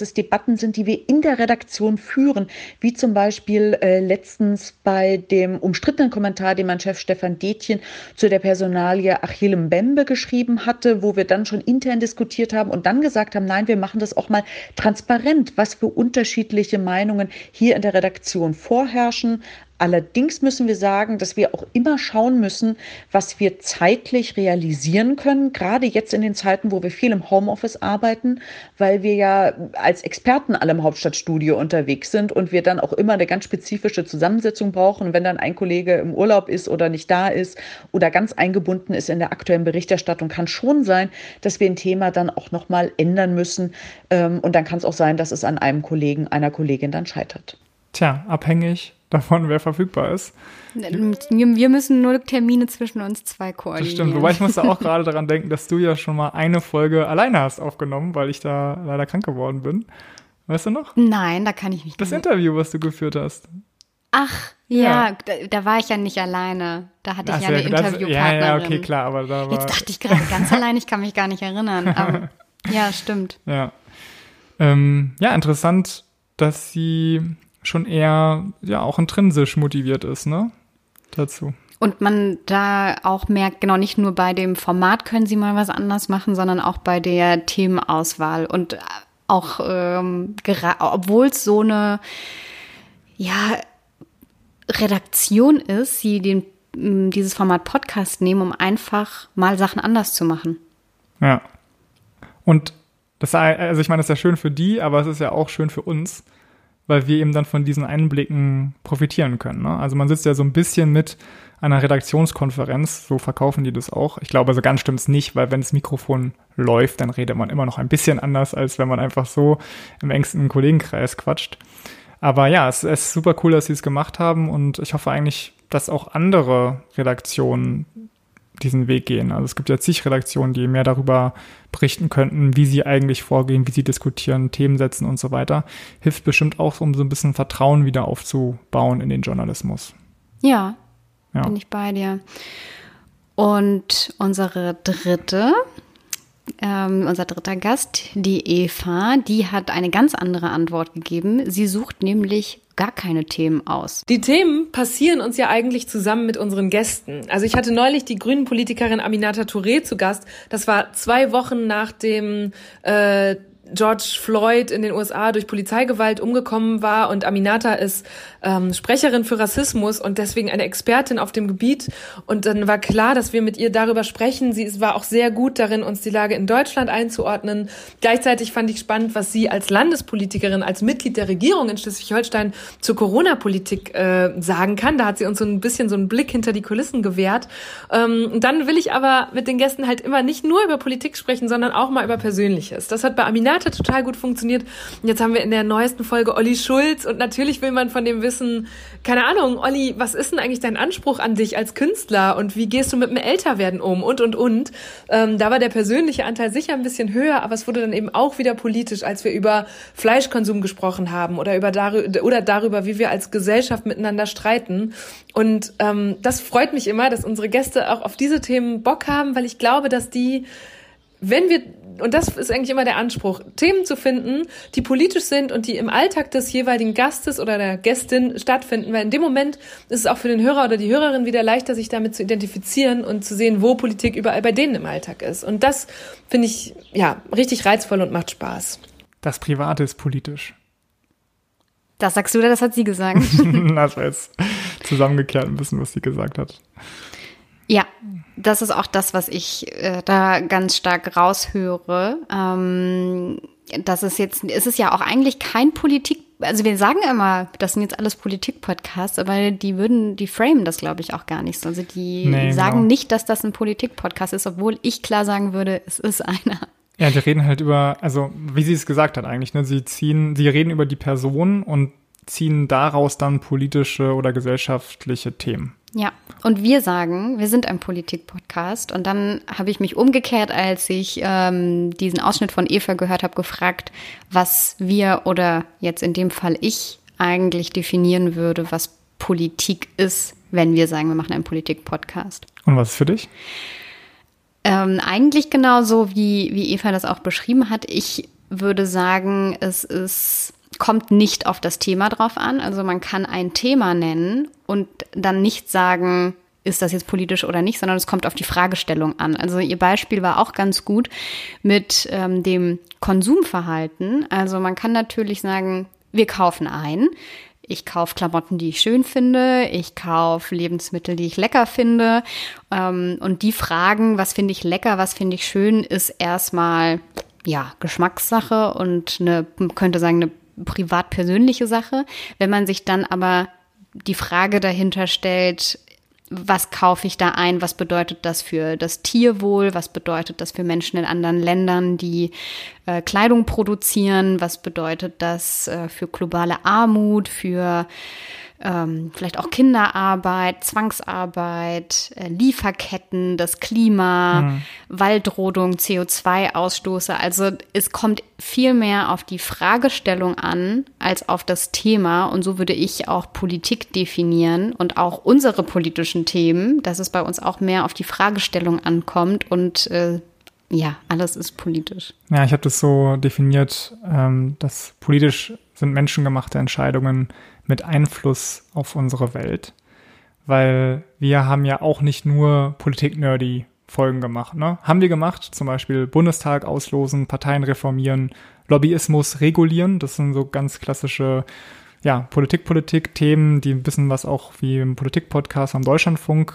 es Debatten sind, die wir in der Redaktion führen, wie zum Beispiel letztens bei dem umstrittenen Kommentar, den mein Chef Stefan Detjen zu der Personalie Achille Mbembe geschrieben hatte, wo wir dann schon intern diskutiert haben und dann gesagt haben, nein, wir machen das auch mal transparent, was für unterschiedliche Meinungen hier in der Redaktion vorherrschen. Allerdings müssen wir sagen, dass wir auch immer schauen müssen, was wir zeitlich realisieren können, gerade jetzt in den Zeiten, wo wir viel im Homeoffice arbeiten, weil wir ja als Experten alle im Hauptstadtstudio unterwegs sind und wir dann auch immer eine ganz spezifische Zusammensetzung brauchen, wenn dann ein Kollege im Urlaub ist oder nicht da ist oder ganz eingebunden ist in der aktuellen Berichterstattung, kann schon sein, dass wir ein Thema dann auch nochmal ändern müssen. Und dann kann es auch sein, dass es an einem Kollegen, einer Kollegin dann scheitert. Tja, abhängig davon, wer verfügbar ist. Wir müssen nur Termine zwischen uns zwei koordinieren. Das stimmt, wobei ich musste auch gerade daran denken, dass du ja schon mal eine Folge alleine hast aufgenommen, weil ich da leider krank geworden bin. Weißt du noch? Nein, da kann ich mich das nicht. Das Interview, was du geführt hast. Ach, ja. Da war ich ja nicht alleine. Da hatte ich ja eine Interviewpartnerin. Ja, okay, klar, aber da war... Jetzt dachte ich gerade ganz allein, ich kann mich gar nicht erinnern. Aber, ja, stimmt. Ja. Ja, interessant, dass sie... schon eher, ja, auch intrinsisch motiviert ist, ne, dazu. Und man da auch merkt, genau, nicht nur bei dem Format können sie mal was anders machen, sondern auch bei der Themenauswahl und auch, obwohl es so eine, ja, Redaktion ist, sie dieses Format Podcast nehmen, um einfach mal Sachen anders zu machen. Ja. Und das, also ich meine, das ist ja schön für die, aber es ist ja auch schön für uns, weil wir eben dann von diesen Einblicken profitieren können, ne? Also man sitzt ja so ein bisschen mit einer Redaktionskonferenz, so verkaufen die das auch. Ich glaube, also ganz stimmt es nicht, weil wenn das Mikrofon läuft, dann redet man immer noch ein bisschen anders, als wenn man einfach so im engsten Kollegenkreis quatscht. Aber ja, es ist super cool, dass sie es gemacht haben, und ich hoffe eigentlich, dass auch andere Redaktionen diesen Weg gehen. Also es gibt ja zig Redaktionen, die mehr darüber berichten könnten, wie sie eigentlich vorgehen, wie sie diskutieren, Themen setzen und so weiter. Hilft bestimmt auch, um so ein bisschen Vertrauen wieder aufzubauen in den Journalismus. Ja, bin ich bei dir. Und unser dritter Gast, die Eva, die hat eine ganz andere Antwort gegeben. Sie sucht nämlich gar keine Themen aus. Die Themen passieren uns ja eigentlich zusammen mit unseren Gästen. Also ich hatte neulich die Grünen-Politikerin Aminata Touré zu Gast. Das war 2 Wochen nachdem George Floyd in den USA durch Polizeigewalt umgekommen war, und Aminata ist Sprecherin für Rassismus und deswegen eine Expertin auf dem Gebiet, und dann war klar, dass wir mit ihr darüber sprechen. Sie war auch sehr gut darin, uns die Lage in Deutschland einzuordnen. Gleichzeitig fand ich spannend, was sie als Landespolitikerin, als Mitglied der Regierung in Schleswig-Holstein zur Corona-Politik sagen kann. Da hat sie uns so ein bisschen so einen Blick hinter die Kulissen gewährt. Und dann will ich aber mit den Gästen halt immer nicht nur über Politik sprechen, sondern auch mal über Persönliches. Das hat bei Aminata hat total gut funktioniert. Und jetzt haben wir in der neuesten Folge Olli Schulz, und natürlich will man von dem wissen, keine Ahnung, Olli, was ist denn eigentlich dein Anspruch an dich als Künstler und wie gehst du mit dem Älterwerden um und. Da war der persönliche Anteil sicher ein bisschen höher, aber es wurde dann eben auch wieder politisch, als wir über Fleischkonsum gesprochen haben oder darüber, wie wir als Gesellschaft miteinander streiten. Und das freut mich immer, dass unsere Gäste auch auf diese Themen Bock haben, weil ich glaube, dass die wenn wir, und das ist eigentlich immer der Anspruch, Themen zu finden, die politisch sind und die im Alltag des jeweiligen Gastes oder der Gästin stattfinden, weil in dem Moment ist es auch für den Hörer oder die Hörerin wieder leichter, sich damit zu identifizieren und zu sehen, wo Politik überall bei denen im Alltag ist. Und das finde ich, ja, richtig reizvoll und macht Spaß. Das Private ist politisch. Das sagst du oder das hat sie gesagt? Das war jetzt zusammengekehrt ein bisschen, was sie gesagt hat. Ja, das ist auch das, was ich da ganz stark raushöre. Es ist ja auch eigentlich kein Politik, also wir sagen immer, das sind jetzt alles Politik-Podcasts, aber die framen das, glaube ich, auch gar nicht so. Also sagen nicht, dass das ein Politik-Podcast ist, obwohl ich klar sagen würde, es ist einer. Ja, die reden halt über, also wie sie es gesagt hat eigentlich, ne? Sie reden über die Person und ziehen daraus dann politische oder gesellschaftliche Themen. Ja, und wir sagen, wir sind ein Politik-Podcast. Und dann habe ich mich umgekehrt, als ich diesen Ausschnitt von Eva gehört habe, gefragt, was wir oder jetzt in dem Fall ich eigentlich definieren würde, was Politik ist, wenn wir sagen, wir machen einen Politik-Podcast. Und was ist für dich? Eigentlich genauso, wie Eva das auch beschrieben hat. Ich würde sagen, kommt nicht auf das Thema drauf an. Also man kann ein Thema nennen und dann nicht sagen, ist das jetzt politisch oder nicht, sondern es kommt auf die Fragestellung an. Also ihr Beispiel war auch ganz gut mit dem Konsumverhalten. Also man kann natürlich sagen, wir kaufen ein. Ich kaufe Klamotten, die ich schön finde. Ich kaufe Lebensmittel, die ich lecker finde. Und die Fragen, was finde ich lecker, was finde ich schön, ist erstmal ja Geschmackssache und man könnte sagen, eine privat-persönliche Sache. Wenn man sich dann aber die Frage dahinter stellt, was kaufe ich da ein, was bedeutet das für das Tierwohl, was bedeutet das für Menschen in anderen Ländern, die Kleidung produzieren, was bedeutet das für globale Armut, für vielleicht auch Kinderarbeit, Zwangsarbeit, Lieferketten, das Klima, Waldrodung, CO2-Ausstoße. Also es kommt viel mehr auf die Fragestellung an als auf das Thema. Und so würde ich auch Politik definieren und auch unsere politischen Themen, dass es bei uns auch mehr auf die Fragestellung ankommt. Und ja, alles ist politisch. Ja, ich habe das so definiert, dass politisch sind menschengemachte Entscheidungen mit Einfluss auf unsere Welt. Weil wir haben ja auch nicht nur Politik-nerdy Folgen gemacht, ne? Haben wir gemacht, zum Beispiel Bundestag auslosen, Parteien reformieren, Lobbyismus regulieren. Das sind so ganz klassische, ja, Politik-Themen, die ein bisschen was auch wie im Politik-Podcast am Deutschlandfunk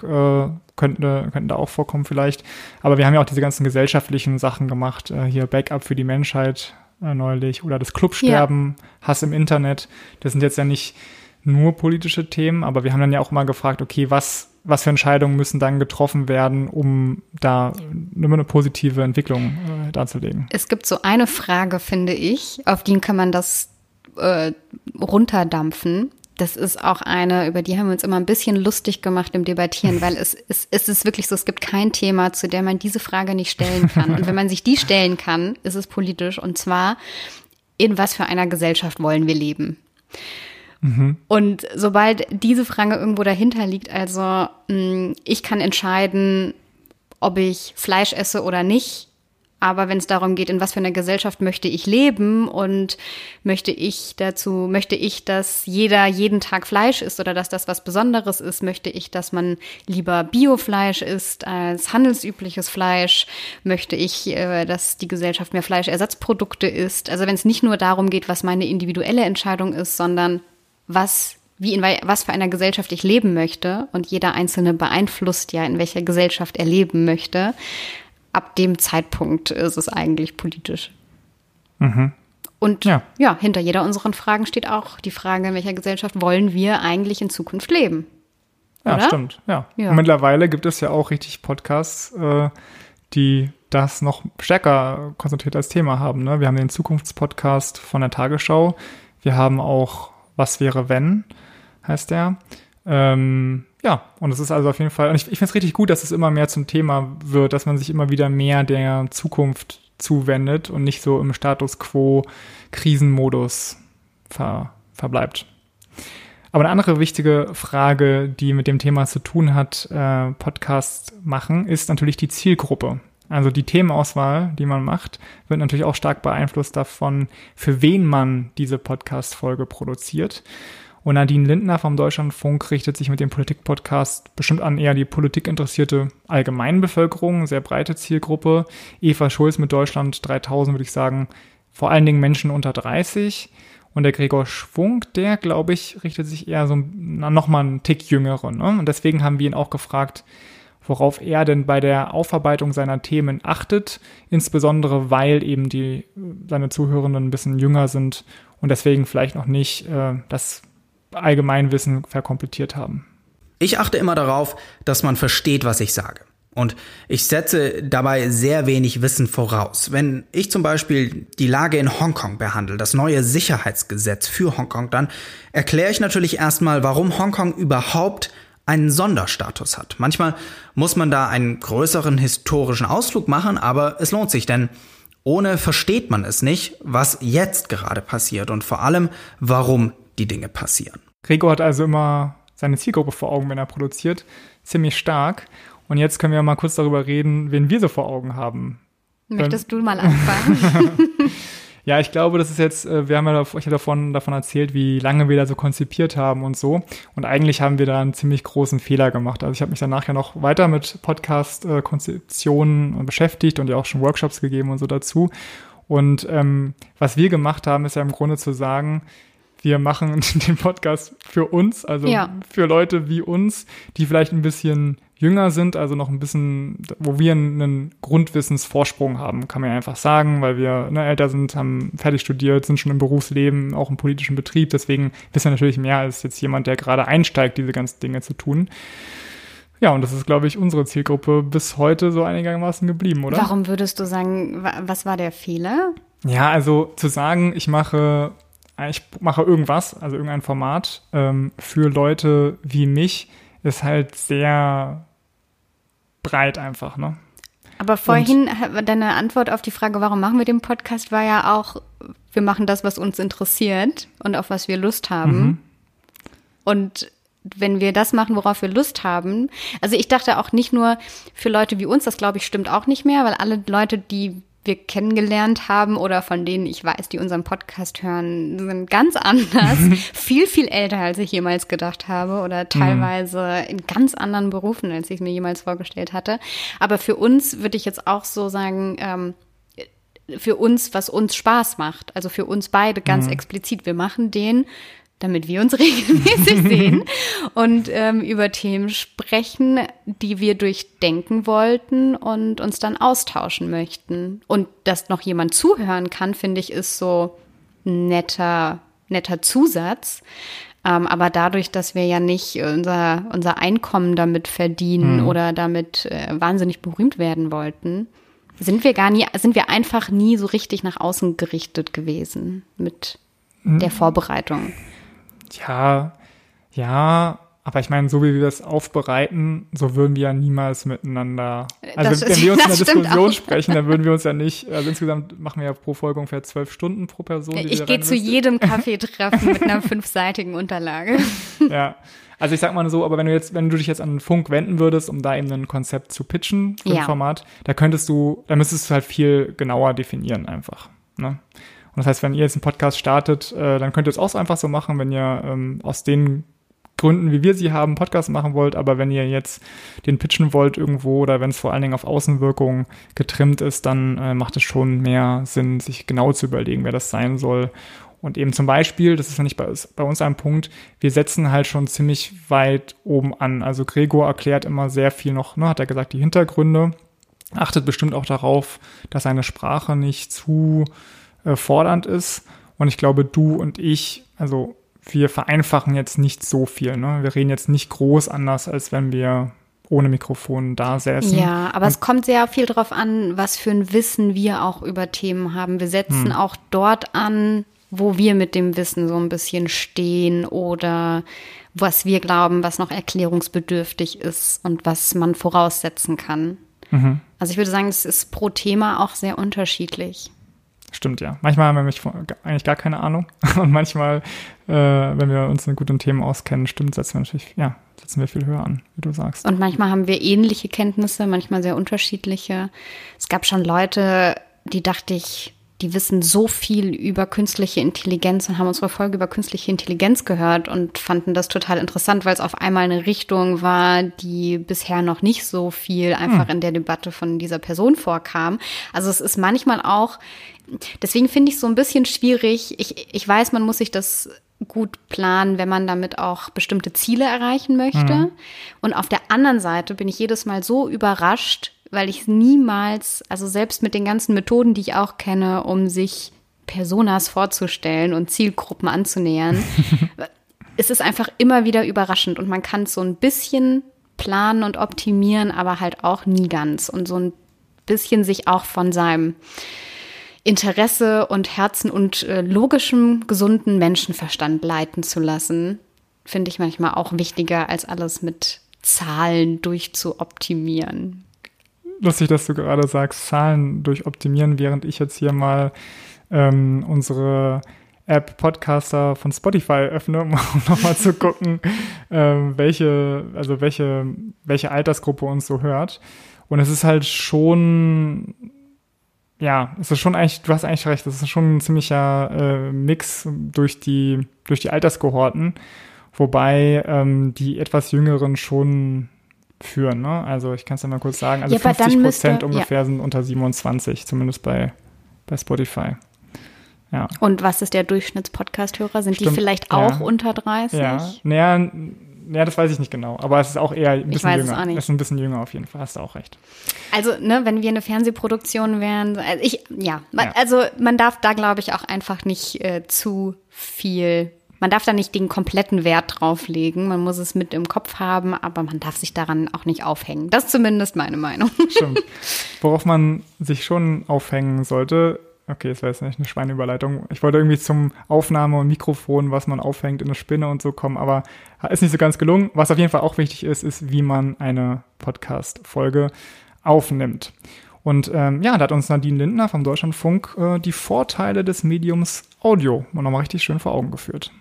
könnten da auch vorkommen vielleicht. Aber wir haben ja auch diese ganzen gesellschaftlichen Sachen gemacht, hier Backup für die Menschheit neulich oder das Clubsterben, ja. Hass im Internet. Das sind jetzt ja nicht nur politische Themen, aber wir haben dann ja auch mal gefragt, okay, was für Entscheidungen müssen dann getroffen werden, um da immer eine positive Entwicklung darzulegen? Es gibt so eine Frage, finde ich, auf die kann man das runterdampfen. Das ist auch eine, über die haben wir uns immer ein bisschen lustig gemacht im Debattieren, weil es ist wirklich so, es gibt kein Thema, zu der man diese Frage nicht stellen kann. Und wenn man sich die stellen kann, ist es politisch. Und zwar, in was für einer Gesellschaft wollen wir leben? Mhm. Und sobald diese Frage irgendwo dahinter liegt, also ich kann entscheiden, ob ich Fleisch esse oder nicht. Aber wenn es darum geht, in was für einer Gesellschaft möchte ich leben und möchte ich, dass jeder jeden Tag Fleisch isst oder dass das was Besonderes ist, möchte ich, dass man lieber Biofleisch isst als handelsübliches Fleisch, möchte ich, dass die Gesellschaft mehr Fleischersatzprodukte isst. Also wenn es nicht nur darum geht, was meine individuelle Entscheidung ist, sondern was für einer Gesellschaft ich leben möchte und jeder Einzelne beeinflusst ja, in welcher Gesellschaft er leben möchte. Ab dem Zeitpunkt ist es eigentlich politisch. Mhm. Und ja, hinter jeder unserer Fragen steht auch die Frage, in welcher Gesellschaft wollen wir eigentlich in Zukunft leben? Ja, oder? Stimmt. Ja. Ja. Und mittlerweile gibt es ja auch richtig Podcasts, die das noch stärker konzentriert als Thema haben. Ne? Wir haben den Zukunftspodcast von der Tagesschau. Wir haben auch Was wäre wenn, heißt der. Ja, und es ist also auf jeden Fall, und ich finde es richtig gut, dass es immer mehr zum Thema wird, dass man sich immer wieder mehr der Zukunft zuwendet und nicht so im Status Quo-Krisenmodus verbleibt. Aber eine andere wichtige Frage, die mit dem Thema zu tun hat, Podcast machen, ist natürlich die Zielgruppe. Also die Themenauswahl, die man macht, wird natürlich auch stark beeinflusst davon, für wen man diese Podcast-Folge produziert. Und Nadine Lindner vom Deutschlandfunk richtet sich mit dem Politik-Podcast bestimmt an eher die politikinteressierte Allgemeinbevölkerung, sehr breite Zielgruppe. Eva Schulz mit Deutschland 3000 würde ich sagen, vor allen Dingen Menschen unter 30. Und der Gregor Schwung, der, glaube ich, richtet sich eher so nochmal einen Tick jüngeren. Ne? Und deswegen haben wir ihn auch gefragt, worauf er denn bei der Aufarbeitung seiner Themen achtet, insbesondere weil eben seine Zuhörenden ein bisschen jünger sind und deswegen vielleicht noch nicht das Allgemeinwissen verkomplettiert haben. Ich achte immer darauf, dass man versteht, was ich sage. Und ich setze dabei sehr wenig Wissen voraus. Wenn ich zum Beispiel die Lage in Hongkong behandle, das neue Sicherheitsgesetz für Hongkong, dann erkläre ich natürlich erstmal, warum Hongkong überhaupt einen Sonderstatus hat. Manchmal muss man da einen größeren historischen Ausflug machen, aber es lohnt sich, denn ohne versteht man es nicht, was jetzt gerade passiert und vor allem, warum die Dinge passieren. Gregor hat also immer seine Zielgruppe vor Augen, wenn er produziert, ziemlich stark. Und jetzt können wir mal kurz darüber reden, wen wir so vor Augen haben. Möchtest du mal anfangen? Ja, ich glaube, das ist jetzt, ich habe davon erzählt, wie lange wir da so konzipiert haben und so. Und eigentlich haben wir da einen ziemlich großen Fehler gemacht. Also ich habe mich danach ja noch weiter mit Podcast-Konzeptionen beschäftigt und ja auch schon Workshops gegeben und so dazu. Und was wir gemacht haben, ist ja im Grunde zu sagen, wir machen den Podcast für uns, also für Leute wie uns, die vielleicht ein bisschen jünger sind, also noch ein bisschen, wo wir einen Grundwissensvorsprung haben, kann man ja einfach sagen, weil wir älter sind, haben fertig studiert, sind schon im Berufsleben, auch im politischen Betrieb, deswegen wissen wir natürlich mehr als jetzt jemand, der gerade einsteigt, diese ganzen Dinge zu tun. Ja, und das ist, glaube ich, unsere Zielgruppe bis heute so einigermaßen geblieben, oder? Warum würdest du sagen, was war der Fehler? Ja, also zu sagen, ich mache irgendwas, also irgendein Format für Leute wie mich, ist halt sehr breit einfach, ne? Aber vorhin, deine Antwort auf die Frage, warum machen wir den Podcast, war ja auch, wir machen das, was uns interessiert und auf was wir Lust haben. Mhm. Und wenn wir das machen, worauf wir Lust haben, also ich dachte auch nicht nur für Leute wie uns, das glaube ich stimmt auch nicht mehr, weil alle Leute, die wir kennengelernt haben oder von denen ich weiß, die unseren Podcast hören, sind ganz anders, viel, viel älter, als ich jemals gedacht habe oder teilweise in ganz anderen Berufen, als ich es mir jemals vorgestellt hatte. Aber für uns würde ich jetzt auch so sagen, für uns, was uns Spaß macht, also für uns beide ganz explizit, wir machen den, damit wir uns regelmäßig sehen und über Themen sprechen, die wir durchdenken wollten und uns dann austauschen möchten. Und dass noch jemand zuhören kann, finde ich, ist so ein netter Zusatz. Aber dadurch, dass wir ja nicht unser Einkommen damit verdienen oder damit wahnsinnig berühmt werden wollten, sind wir einfach nie so richtig nach außen gerichtet gewesen mit der Vorbereitung. Ja, aber ich meine, so wie wir das aufbereiten, so würden wir ja niemals miteinander, also wenn wir uns in der Diskussion sprechen, dann würden wir uns ja nicht, also insgesamt machen wir ja pro Folge ungefähr 12 Stunden pro Person. Ich gehe zu jedem Kaffeetreffen mit einer 5-seitigen Unterlage. Ja, also ich sag mal so, aber wenn du dich jetzt an den Funk wenden würdest, um da eben ein Konzept zu pitchen, für ein Format, da müsstest du halt viel genauer definieren einfach, ne? Und das heißt, wenn ihr jetzt einen Podcast startet, dann könnt ihr es auch einfach so machen, wenn ihr aus den Gründen, wie wir sie haben, Podcast machen wollt. Aber wenn ihr jetzt den pitchen wollt irgendwo oder wenn es vor allen Dingen auf Außenwirkung getrimmt ist, dann macht es schon mehr Sinn, sich genau zu überlegen, wer das sein soll. Und eben zum Beispiel, das ist ja nicht bei uns ein Punkt, wir setzen halt schon ziemlich weit oben an. Also Gregor erklärt immer sehr viel noch, hat er gesagt, die Hintergründe. Achtet bestimmt auch darauf, dass seine Sprache nicht zu fordernd ist. Und ich glaube, du und ich, also wir vereinfachen jetzt nicht so viel. Ne? Wir reden jetzt nicht groß anders, als wenn wir ohne Mikrofon da säßen. Ja, aber es kommt sehr viel drauf an, was für ein Wissen wir auch über Themen haben. Wir setzen auch dort an, wo wir mit dem Wissen so ein bisschen stehen oder was wir glauben, was noch erklärungsbedürftig ist und was man voraussetzen kann. Mhm. Also ich würde sagen, es ist pro Thema auch sehr unterschiedlich. Stimmt, ja. Manchmal haben wir eigentlich gar keine Ahnung. Und manchmal, wenn wir uns mit guten Themen auskennen, setzen wir natürlich, setzen wir viel höher an, wie du sagst. Und manchmal haben wir ähnliche Kenntnisse, manchmal sehr unterschiedliche. Es gab schon Leute, die dachte ich, die wissen so viel über künstliche Intelligenz und haben unsere Folge über künstliche Intelligenz gehört und fanden das total interessant, weil es auf einmal eine Richtung war, die bisher noch nicht so viel einfach in der Debatte von dieser Person vorkam. Also es ist manchmal auch, deswegen finde ich es so ein bisschen schwierig. Ich weiß, man muss sich das gut planen, wenn man damit auch bestimmte Ziele erreichen möchte. Mhm. Und auf der anderen Seite bin ich jedes Mal so überrascht, weil ich niemals, also selbst mit den ganzen Methoden, die ich auch kenne, um sich Personas vorzustellen und Zielgruppen anzunähern, es ist einfach immer wieder überraschend und man kann es so ein bisschen planen und optimieren, aber halt auch nie ganz und so ein bisschen sich auch von seinem Interesse und Herzen und logischem, gesunden Menschenverstand leiten zu lassen, finde ich manchmal auch wichtiger, als alles mit Zahlen durchzuoptimieren. Lustig, dass du gerade sagst, Zahlen durchoptimieren, während ich jetzt hier mal unsere App Podcaster von Spotify öffne, um nochmal zu gucken, welche Altersgruppe uns so hört. Und es ist halt schon, ja, es ist schon eigentlich, du hast eigentlich recht, es ist schon ein ziemlicher Mix durch die Alterskohorten, wobei die etwas Jüngeren schon führen, ne? Also ich kann es ja mal kurz sagen, also ja, 50% ungefähr sind unter 27, zumindest bei Spotify. Ja. Und was ist der Durchschnittspodcast-Hörer? Sind Stimmt. die vielleicht auch unter 30? Ja, naja, das weiß ich nicht genau, aber es ist auch eher ein bisschen jünger. Es ist ein bisschen jünger auf jeden Fall, hast du auch recht. Also, ne, wenn wir eine Fernsehproduktion wären, also man darf da, glaube ich, auch einfach nicht zu viel. Man darf da nicht den kompletten Wert drauflegen. Man muss es mit im Kopf haben, aber man darf sich daran auch nicht aufhängen. Das ist zumindest meine Meinung. Stimmt. Worauf man sich schon aufhängen sollte, okay, das war jetzt nicht eine Schweineüberleitung. Ich wollte irgendwie zum Aufnahme- und Mikrofon, was man aufhängt, in eine Spinne und so kommen, aber ist nicht so ganz gelungen. Was auf jeden Fall auch wichtig ist, ist, wie man eine Podcast-Folge aufnimmt. Und da hat uns Nadine Lindner vom Deutschlandfunk die Vorteile des Mediums Audio nochmal richtig schön vor Augen geführt.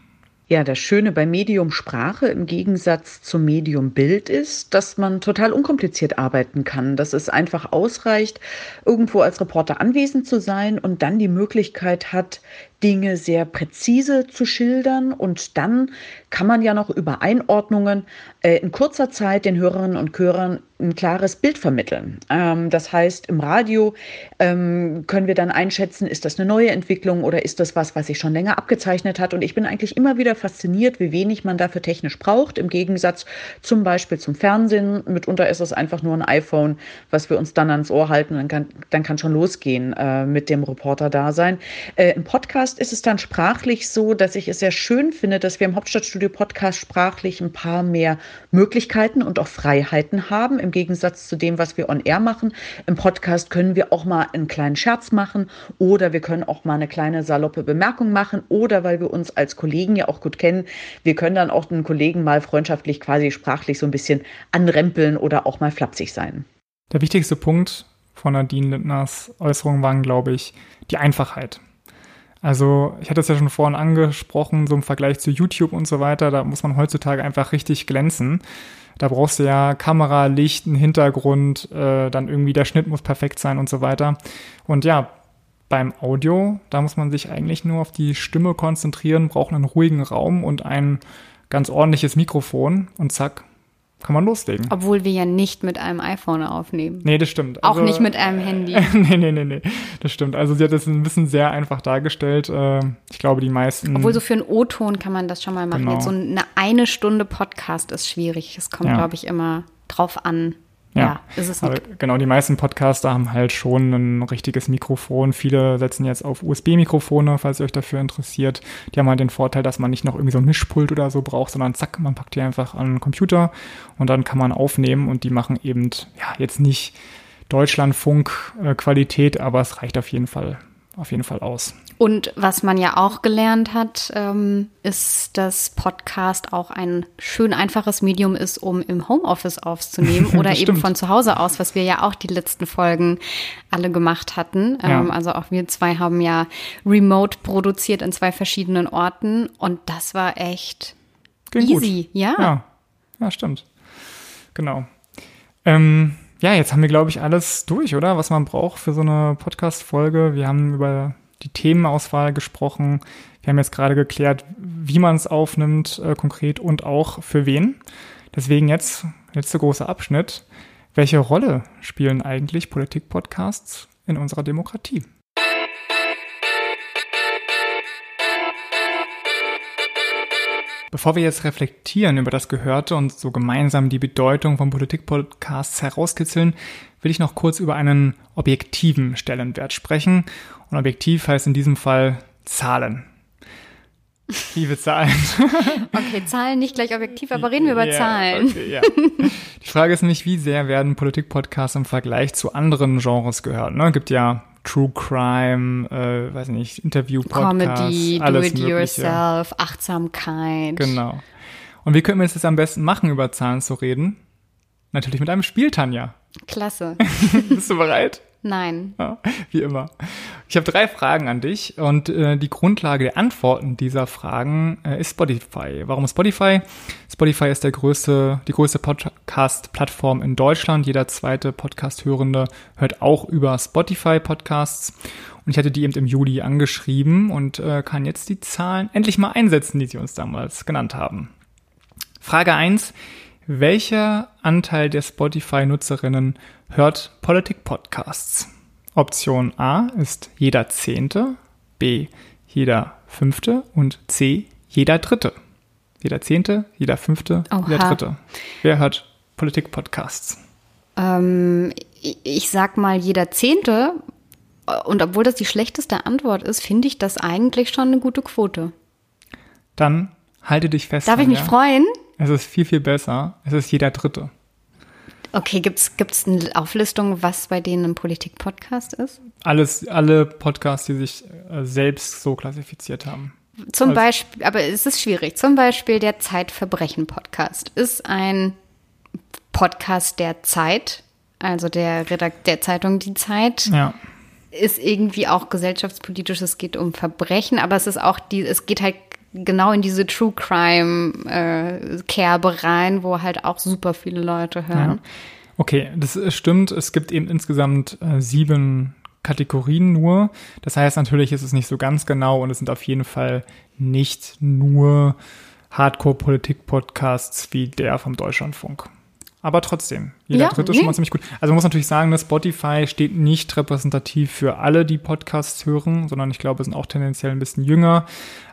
Ja, das Schöne bei Medium Sprache im Gegensatz zum Medium Bild ist, dass man total unkompliziert arbeiten kann, dass es einfach ausreicht, irgendwo als Reporter anwesend zu sein und dann die Möglichkeit hat, Dinge sehr präzise zu schildern. Und dann kann man ja noch über Einordnungen in kurzer Zeit den Hörerinnen und Hörern ein klares Bild vermitteln. Das heißt, im Radio können wir dann einschätzen, ist das eine neue Entwicklung oder ist das was sich schon länger abgezeichnet hat. Und ich bin eigentlich immer wieder fasziniert, wie wenig man dafür technisch braucht, im Gegensatz zum Beispiel zum Fernsehen. Mitunter ist es einfach nur ein iPhone, was wir uns dann ans Ohr halten. Dann kann schon losgehen mit dem Reporter-Dasein. Im Podcast ist es dann sprachlich so, dass ich es sehr schön finde, dass wir im Hauptstadtstudio-Podcast sprachlich ein paar mehr Möglichkeiten und auch Freiheiten haben, im Gegensatz zu dem, was wir on air machen. Im Podcast können wir auch mal einen kleinen Scherz machen oder wir können auch mal eine kleine saloppe Bemerkung machen oder, weil wir uns als Kollegen ja auch gut kennen, wir können dann auch den Kollegen mal freundschaftlich quasi sprachlich so ein bisschen anrempeln oder auch mal flapsig sein. Der wichtigste Punkt von Nadine Lindners Äußerungen waren, glaube ich, die Einfachheit. Also ich hatte es ja schon vorhin angesprochen, so im Vergleich zu YouTube und so weiter, da muss man heutzutage einfach richtig glänzen. Da brauchst du ja Kamera, Licht, einen Hintergrund, dann irgendwie der Schnitt muss perfekt sein und so weiter. Und ja, beim Audio, da muss man sich eigentlich nur auf die Stimme konzentrieren, braucht einen ruhigen Raum und ein ganz ordentliches Mikrofon und zack, kann man loslegen. Obwohl wir ja nicht mit einem iPhone aufnehmen. Nee, das stimmt. Auch also, nicht mit einem Handy. Nee. Das stimmt. Also sie hat das ein bisschen sehr einfach dargestellt. Ich glaube, die meisten... Obwohl so für einen O-Ton kann man das schon mal machen. Genau. Jetzt so eine Stunde Podcast ist schwierig. Es kommt, glaube ich, immer drauf an. Ja, ist es nicht. Aber genau, die meisten Podcaster haben halt schon ein richtiges Mikrofon. Viele setzen jetzt auf USB-Mikrofone, falls ihr euch dafür interessiert. Die haben halt den Vorteil, dass man nicht noch irgendwie so ein Mischpult oder so braucht, sondern zack, man packt die einfach an den Computer und dann kann man aufnehmen und die machen eben, jetzt nicht Deutschlandfunk-Qualität, aber es reicht auf jeden Fall aus. Und was man ja auch gelernt hat, ist, dass Podcast auch ein schön einfaches Medium ist, um im Homeoffice aufzunehmen oder eben von zu Hause aus, was wir ja auch die letzten Folgen alle gemacht hatten. Also auch wir zwei haben ja remote produziert in 2 verschiedenen Orten und das war echt easy. Ging gut. Ja. Ja, stimmt. Genau. Ja, jetzt haben wir, glaube ich, alles durch, oder? Was man braucht für so eine Podcast-Folge. Wir haben über die Themenauswahl gesprochen. Wir haben jetzt gerade geklärt, wie man es aufnimmt, konkret und auch für wen. Deswegen jetzt, letzter großer Abschnitt. Welche Rolle spielen eigentlich Politik-Podcasts in unserer Demokratie? Bevor wir jetzt reflektieren über das Gehörte und so gemeinsam die Bedeutung von Politik-Podcasts herauskitzeln, will ich noch kurz über einen objektiven Stellenwert sprechen. Und objektiv heißt in diesem Fall Zahlen. Liebe Zahlen. Okay, Zahlen nicht gleich objektiv, aber reden wir über Zahlen. Okay, ja. Die Frage ist nämlich, wie sehr werden Politik-Podcasts im Vergleich zu anderen Genres gehört? Ne? Es gibt ja True Crime, weiß nicht, Interview-Podcasts, Comedy, alles Do It Mögliche. Yourself, Achtsamkeit. Genau. Und wie können wir es jetzt am besten machen, über Zahlen zu reden? Natürlich mit einem Spiel, Tanja. Klasse. Bist du bereit? Nein. Ja, wie immer. Ich habe 3 Fragen an dich und die Grundlage der Antworten dieser Fragen ist Spotify. Warum Spotify? Spotify ist die größte Podcast-Plattform in Deutschland. Jeder zweite Podcast-Hörende hört auch über Spotify-Podcasts. Und ich hatte die eben im Juli angeschrieben und kann jetzt die Zahlen endlich mal einsetzen, die sie uns damals genannt haben. Frage 1. Welcher Anteil der Spotify-Nutzerinnen hört Politik-Podcasts? Option A ist jeder 10., B jeder 5. und C jeder 3. Jeder 10., jeder 5., Oha. Jeder 3. Wer hört Politik-Podcasts? Ich sag mal jeder 10. Und obwohl das die schlechteste Antwort ist, finde ich das eigentlich schon eine gute Quote. Dann halte dich fest. Darf ich mich freuen? Es ist viel, viel besser. Es ist jeder 3. Okay, gibt's eine Auflistung, was bei denen ein Politik-Podcast ist? Alle Podcasts, die sich selbst so klassifiziert haben. Zum Beispiel, aber es ist schwierig. Zum Beispiel der Zeitverbrechen-Podcast ist ein Podcast der Zeit, also der Zeitung Die Zeit. Ja. Ist irgendwie auch gesellschaftspolitisch, es geht um Verbrechen, aber es ist auch es geht halt genau in diese True-Crime-Kerbe rein, wo halt auch super viele Leute hören. Ja. Okay, das stimmt. Es gibt eben insgesamt 7 Kategorien nur. Das heißt, natürlich ist es nicht so ganz genau und es sind auf jeden Fall nicht nur Hardcore-Politik-Podcasts wie der vom Deutschlandfunk. Aber trotzdem, jeder dritte ist schon mal ziemlich gut. Also man muss natürlich sagen, dass Spotify steht nicht repräsentativ für alle, die Podcasts hören, sondern ich glaube, es sind auch tendenziell ein bisschen jünger.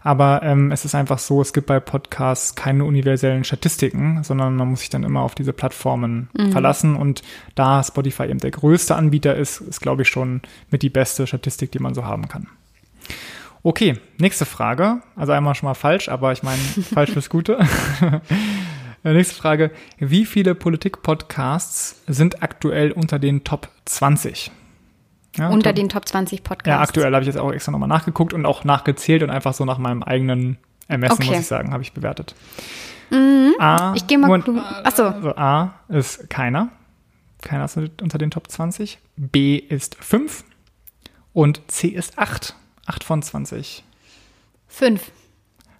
Aber es ist einfach so, es gibt bei Podcasts keine universellen Statistiken, sondern man muss sich dann immer auf diese Plattformen verlassen. Und da Spotify eben der größte Anbieter ist, ist, glaube ich, schon mit die beste Statistik, die man so haben kann. Okay, nächste Frage. Also einmal schon mal falsch, aber ich meine, falsch fürs Gute. Nächste Frage. Wie viele Politik-Podcasts sind aktuell unter den Top 20? Ja, unter den Top 20 Podcasts? Ja, aktuell habe ich jetzt auch extra nochmal nachgeguckt und auch nachgezählt und einfach so nach meinem eigenen Ermessen, okay, muss ich sagen, habe ich bewertet. Mhm. Ich gehe mal gucken. Achso. Also A ist keiner. Keiner ist unter den Top 20. B ist 5. Und C ist 8. 8 von 20. 5.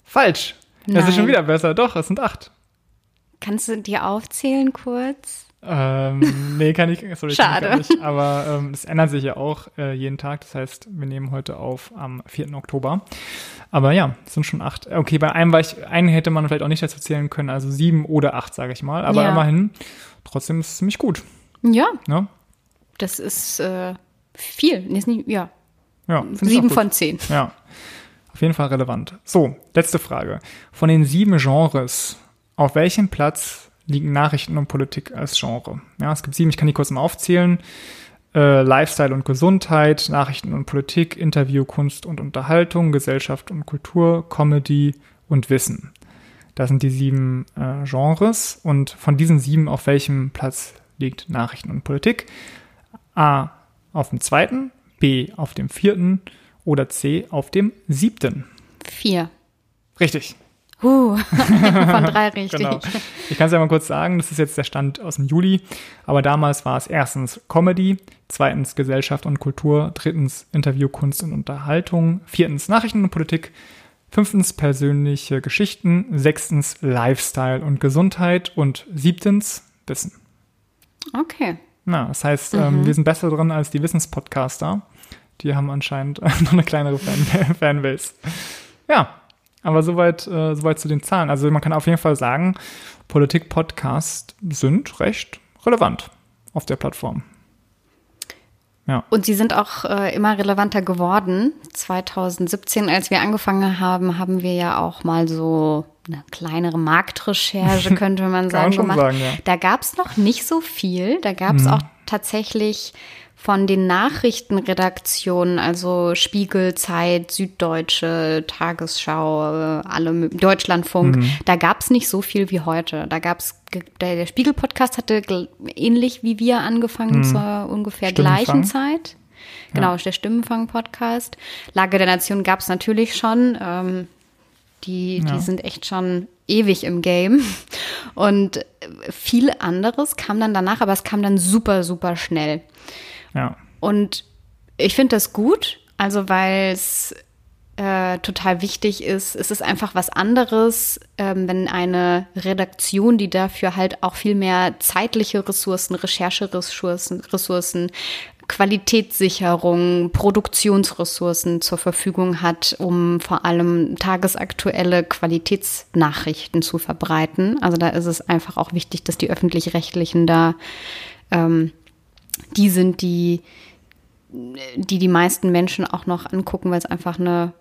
Falsch. Nein. Das ist schon wieder besser. Doch, es sind 8. Kannst du dir aufzählen kurz? Nee, kann ich. Sorry, schade. Kann ich gar nicht, aber es ändert sich ja auch jeden Tag. Das heißt, wir nehmen heute auf am 4. Oktober. Aber ja, es sind schon 8. Okay, bei einem einen hätte man vielleicht auch nicht dazu zählen können. Also 7 oder 8, sage ich mal. Aber immerhin, trotzdem ist es ziemlich gut. Ja. Ja? Das ist viel. Ist nicht, ja. Ja, 7 von 10. Ja, auf jeden Fall relevant. So, letzte Frage. Von den 7 Genres, auf welchem Platz liegen Nachrichten und Politik als Genre? Ja, es gibt 7, ich kann die kurz mal aufzählen. Lifestyle und Gesundheit, Nachrichten und Politik, Interview, Kunst und Unterhaltung, Gesellschaft und Kultur, Comedy und Wissen. Das sind die 7 Genres. Und von diesen 7, auf welchem Platz liegt Nachrichten und Politik? A auf dem 2., B auf dem 4. oder C auf dem 7. 4. Richtig. Von 3 richtig. Genau. Ich kann es ja mal kurz sagen, das ist jetzt der Stand aus dem Juli, aber damals war es 1. Comedy, 2. Gesellschaft und Kultur, 3. Interview, Kunst und Unterhaltung, 4. Nachrichten und Politik, 5. persönliche Geschichten, 6. Lifestyle und Gesundheit und 7. Wissen. Okay. Na, das heißt, wir sind besser drin als die Wissenspodcaster. Die haben anscheinend noch eine kleinere Fanbase. Ja, aber soweit zu den Zahlen. Also man kann auf jeden Fall sagen, Politik-Podcasts sind recht relevant auf der Plattform. Ja. Und sie sind auch immer relevanter geworden. 2017, als wir angefangen haben, haben wir ja auch mal so eine kleinere Marktrecherche, könnte man sagen, gemacht. Sagen, ja. Da gab es noch nicht so viel. Da gab es auch tatsächlich von den Nachrichtenredaktionen, also Spiegel, Zeit, Süddeutsche, Tagesschau, alle Deutschlandfunk, da gab es nicht so viel wie heute. Da gab es, der Spiegel-Podcast hatte ähnlich wie wir angefangen zur ungefähr gleichen Zeit. Genau, ja. Der Stimmenfang-Podcast. Lage der Nation gab es natürlich schon. Die sind echt schon ewig im Game. Und viel anderes kam dann danach, aber es kam dann super, super schnell. Ja. Und ich finde das gut, also weil es total wichtig ist. Es ist einfach was anderes, wenn eine Redaktion, die dafür halt auch viel mehr zeitliche Ressourcen, Rechercheressourcen, Qualitätssicherung, Produktionsressourcen zur Verfügung hat, um vor allem tagesaktuelle Qualitätsnachrichten zu verbreiten. Also da ist es einfach auch wichtig, dass die Öffentlich-Rechtlichen da die sind, die meisten Menschen auch noch angucken, weil es einfach eine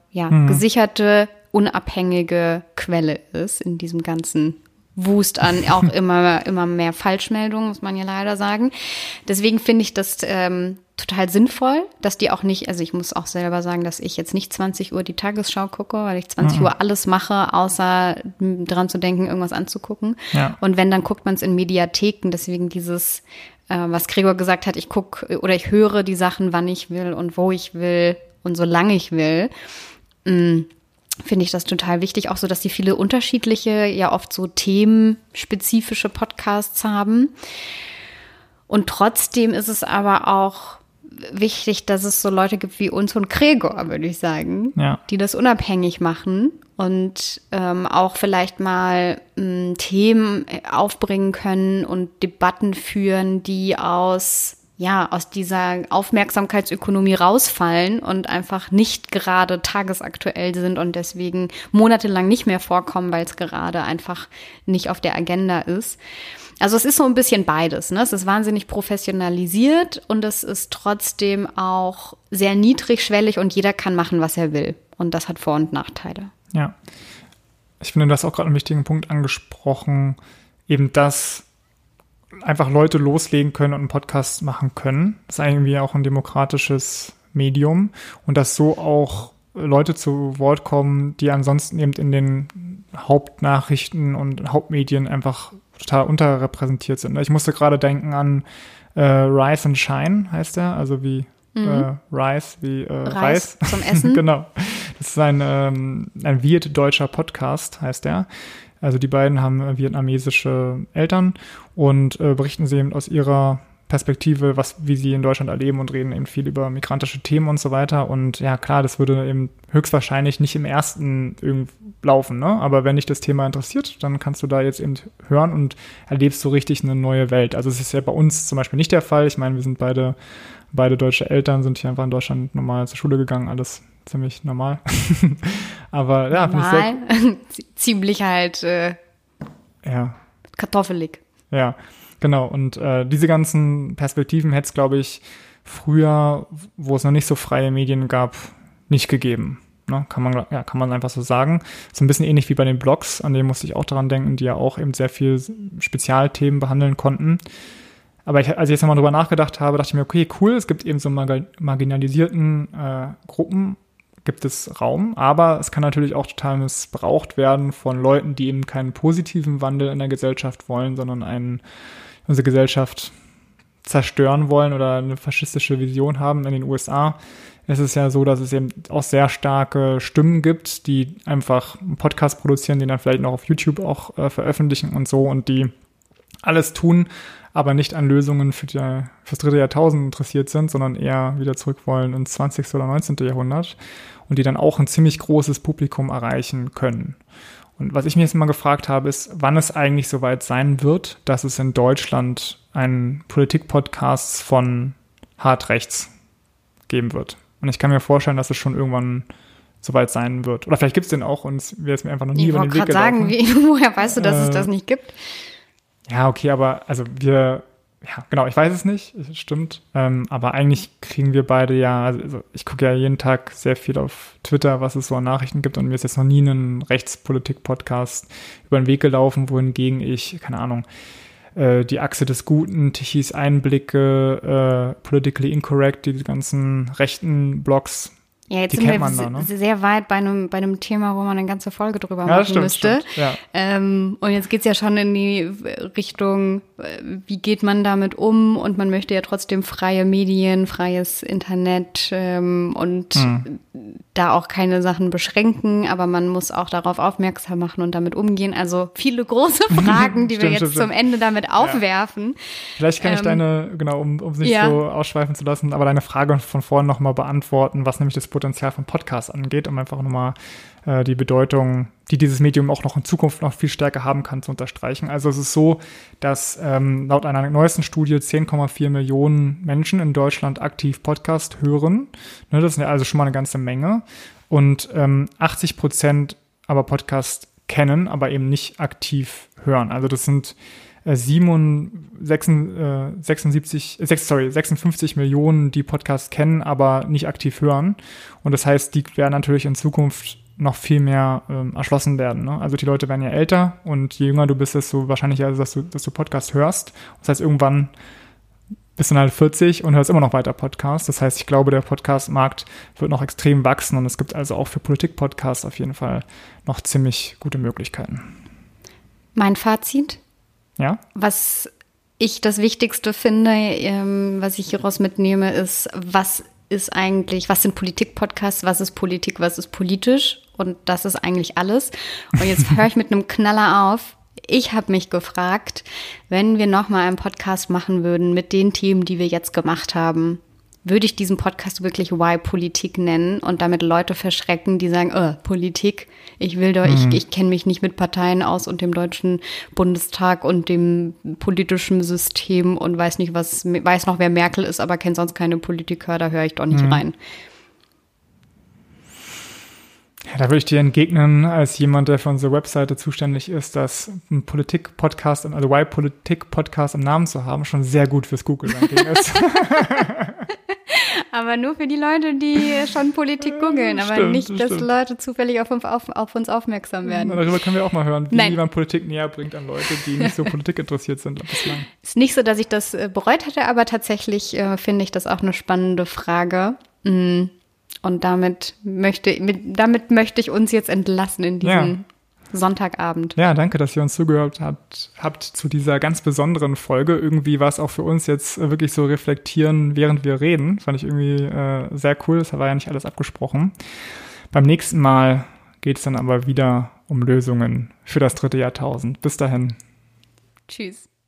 gesicherte, unabhängige Quelle ist in diesem ganzen Wust an auch immer mehr Falschmeldungen, muss man ja leider sagen. Deswegen finde ich das total sinnvoll, dass die auch nicht, also ich muss auch selber sagen, dass ich jetzt nicht 20 Uhr die Tagesschau gucke, weil ich 20 Uhr alles mache, außer dran zu denken, irgendwas anzugucken. Ja. Und wenn, dann guckt man es in Mediatheken, deswegen dieses, was Gregor gesagt hat, ich gucke oder ich höre die Sachen, wann ich will und wo ich will und solange ich will. Finde ich das total wichtig, auch so, dass die viele unterschiedliche, ja oft so themenspezifische Podcasts haben. Und trotzdem ist es aber auch wichtig, dass es so Leute gibt wie uns und Gregor, würde ich sagen, die das unabhängig machen und auch vielleicht mal Themen aufbringen können und Debatten führen, die aus dieser Aufmerksamkeitsökonomie rausfallen und einfach nicht gerade tagesaktuell sind und deswegen monatelang nicht mehr vorkommen, weil es gerade einfach nicht auf der Agenda ist. Also es ist so ein bisschen beides, ne? Es ist wahnsinnig professionalisiert und es ist trotzdem auch sehr niedrigschwellig und jeder kann machen, was er will. Und das hat Vor- und Nachteile. Ja, ich finde, du hast auch gerade einen wichtigen Punkt angesprochen, eben das einfach Leute loslegen können und einen Podcast machen können. Das ist irgendwie auch ein demokratisches Medium. Und dass so auch Leute zu Wort kommen, die ansonsten eben in den Hauptnachrichten und Hauptmedien einfach total unterrepräsentiert sind. Ich musste gerade denken an Rise and Shine, heißt der. Also wie Rise, wie Reis. Zum Essen. Genau. Das ist ein vietdeutscher Podcast, heißt der. Also die beiden haben vietnamesische Eltern und berichten sie eben aus ihrer Perspektive, wie sie in Deutschland erleben und reden eben viel über migrantische Themen und so weiter. Und ja, klar, das würde eben höchstwahrscheinlich nicht im ersten irgendwie laufen, ne? Aber wenn dich das Thema interessiert, dann kannst du da jetzt eben hören und erlebst so richtig eine neue Welt. Also es ist ja bei uns zum Beispiel nicht der Fall. Ich meine, wir sind beide deutsche Eltern, sind hier einfach in Deutschland normal zur Schule gegangen, alles ziemlich normal. Aber ja, normal, ziemlich halt kartoffelig. Ja, genau. Und diese ganzen Perspektiven hätte es, glaube ich, früher, wo es noch nicht so freie Medien gab, nicht gegeben. Ne? Kann man einfach so sagen. So ein bisschen ähnlich wie bei den Blogs, an denen musste ich auch daran denken, die ja auch eben sehr viel Spezialthemen behandeln konnten. Aber als ich jetzt nochmal drüber nachgedacht habe, dachte ich mir, okay, cool, es gibt eben so marginalisierten Gruppen, gibt es Raum, aber es kann natürlich auch total missbraucht werden von Leuten, die eben keinen positiven Wandel in der Gesellschaft wollen, sondern unsere Gesellschaft zerstören wollen oder eine faschistische Vision haben. In den USA ist es ja so, dass es eben auch sehr starke Stimmen gibt, die einfach einen Podcast produzieren, den dann vielleicht noch auf YouTube auch veröffentlichen und so, und die alles tun, aber nicht an Lösungen fürs dritte Jahrtausend interessiert sind, sondern eher wieder zurück wollen ins 20. oder 19. Jahrhundert und die dann auch ein ziemlich großes Publikum erreichen können. Und was ich mir jetzt mal gefragt habe, ist, wann es eigentlich soweit sein wird, dass es in Deutschland einen Politik-Podcast von hart rechts geben wird. Und ich kann mir vorstellen, dass es schon irgendwann soweit sein wird. Oder vielleicht gibt es den auch und wäre es mir einfach noch nie über den Weg gelaufen. Ich wollte gerade sagen, woher weißt du, dass es das nicht gibt? Ja, okay, aber also ich weiß es nicht, stimmt. Aber eigentlich kriegen wir beide also ich gucke ja jeden Tag sehr viel auf Twitter, was es so an Nachrichten gibt, und mir ist jetzt noch nie ein Rechtspolitik-Podcast über den Weg gelaufen, wohingegen ich, keine Ahnung, die Achse des Guten, Tichys Einblicke, Politically Incorrect, die ganzen rechten Blogs, ja, jetzt die kennt man da, ne? Sehr weit bei einem Thema, wo man eine ganze Folge drüber machen müsste. Stimmt, ja. Und jetzt geht's ja schon in die Richtung, wie geht man damit um? Und man möchte ja trotzdem freie Medien, freies Internet und da auch keine Sachen beschränken, aber man muss auch darauf aufmerksam machen und damit umgehen. Also viele große Fragen, die zum Ende damit aufwerfen. Vielleicht kann ich deine, um es nicht so ausschweifen zu lassen, aber deine Frage von vorhin nochmal beantworten, was nämlich das Potenzial von Podcasts angeht, um einfach nochmal die Bedeutung, die dieses Medium auch noch in Zukunft noch viel stärker haben kann, zu unterstreichen. Also es ist so, dass laut einer neuesten Studie 10,4 Millionen Menschen in Deutschland aktiv Podcast hören. Ne, das ist also schon mal eine ganze Menge. Und 80% aber Podcast kennen, aber eben nicht aktiv hören. Also das sind 56 Millionen, die Podcasts kennen, aber nicht aktiv hören. Und das heißt, die werden natürlich in Zukunft noch viel mehr erschlossen werden. Ne? Also die Leute werden ja älter und je jünger du bist, desto wahrscheinlicher ist, dass du Podcast hörst. Das heißt, irgendwann bist du dann halt 40 und hörst immer noch weiter Podcasts. Das heißt, ich glaube, der Podcast-Markt wird noch extrem wachsen und es gibt also auch für Politik-Podcasts auf jeden Fall noch ziemlich gute Möglichkeiten. Mein Fazit? Ja? Was ich das Wichtigste finde, was ich hieraus mitnehme, ist, was sind Politik-Podcasts, was ist Politik, was ist politisch, und das ist eigentlich alles. Und jetzt höre ich mit einem Knaller auf. Ich habe mich gefragt, wenn wir nochmal einen Podcast machen würden mit den Themen, die wir jetzt gemacht haben, würde ich diesen Podcast wirklich Why Politik nennen und damit Leute verschrecken, die sagen, Politik, ich kenne mich nicht mit Parteien aus und dem Deutschen Bundestag und dem politischen System und weiß noch, wer Merkel ist, aber kennt sonst keine Politiker, da höre ich doch nicht rein. Ja, da würde ich dir entgegnen, als jemand, der für unsere Webseite zuständig ist, dass ein Politik-Podcast, also Why Politik-Podcast im Namen zu haben, schon sehr gut fürs Google-Ranking ist. Aber nur für die Leute, die schon Politik googeln, aber dass Leute zufällig auf uns aufmerksam werden. Und darüber können wir auch mal hören, wie man Politik näher bringt an Leute, die nicht so politikinteressiert sind bislang. Ist nicht so, dass ich das bereut hätte, aber tatsächlich finde ich das auch eine spannende Frage. Und damit möchte ich uns jetzt entlassen in diesen Sonntagabend. Ja, danke, dass ihr uns zugehört habt zu dieser ganz besonderen Folge. Irgendwie war es auch für uns jetzt wirklich so reflektieren, während wir reden. Fand ich irgendwie sehr cool. Das war ja nicht alles abgesprochen. Beim nächsten Mal geht es dann aber wieder um Lösungen für das dritte Jahrtausend. Bis dahin. Tschüss.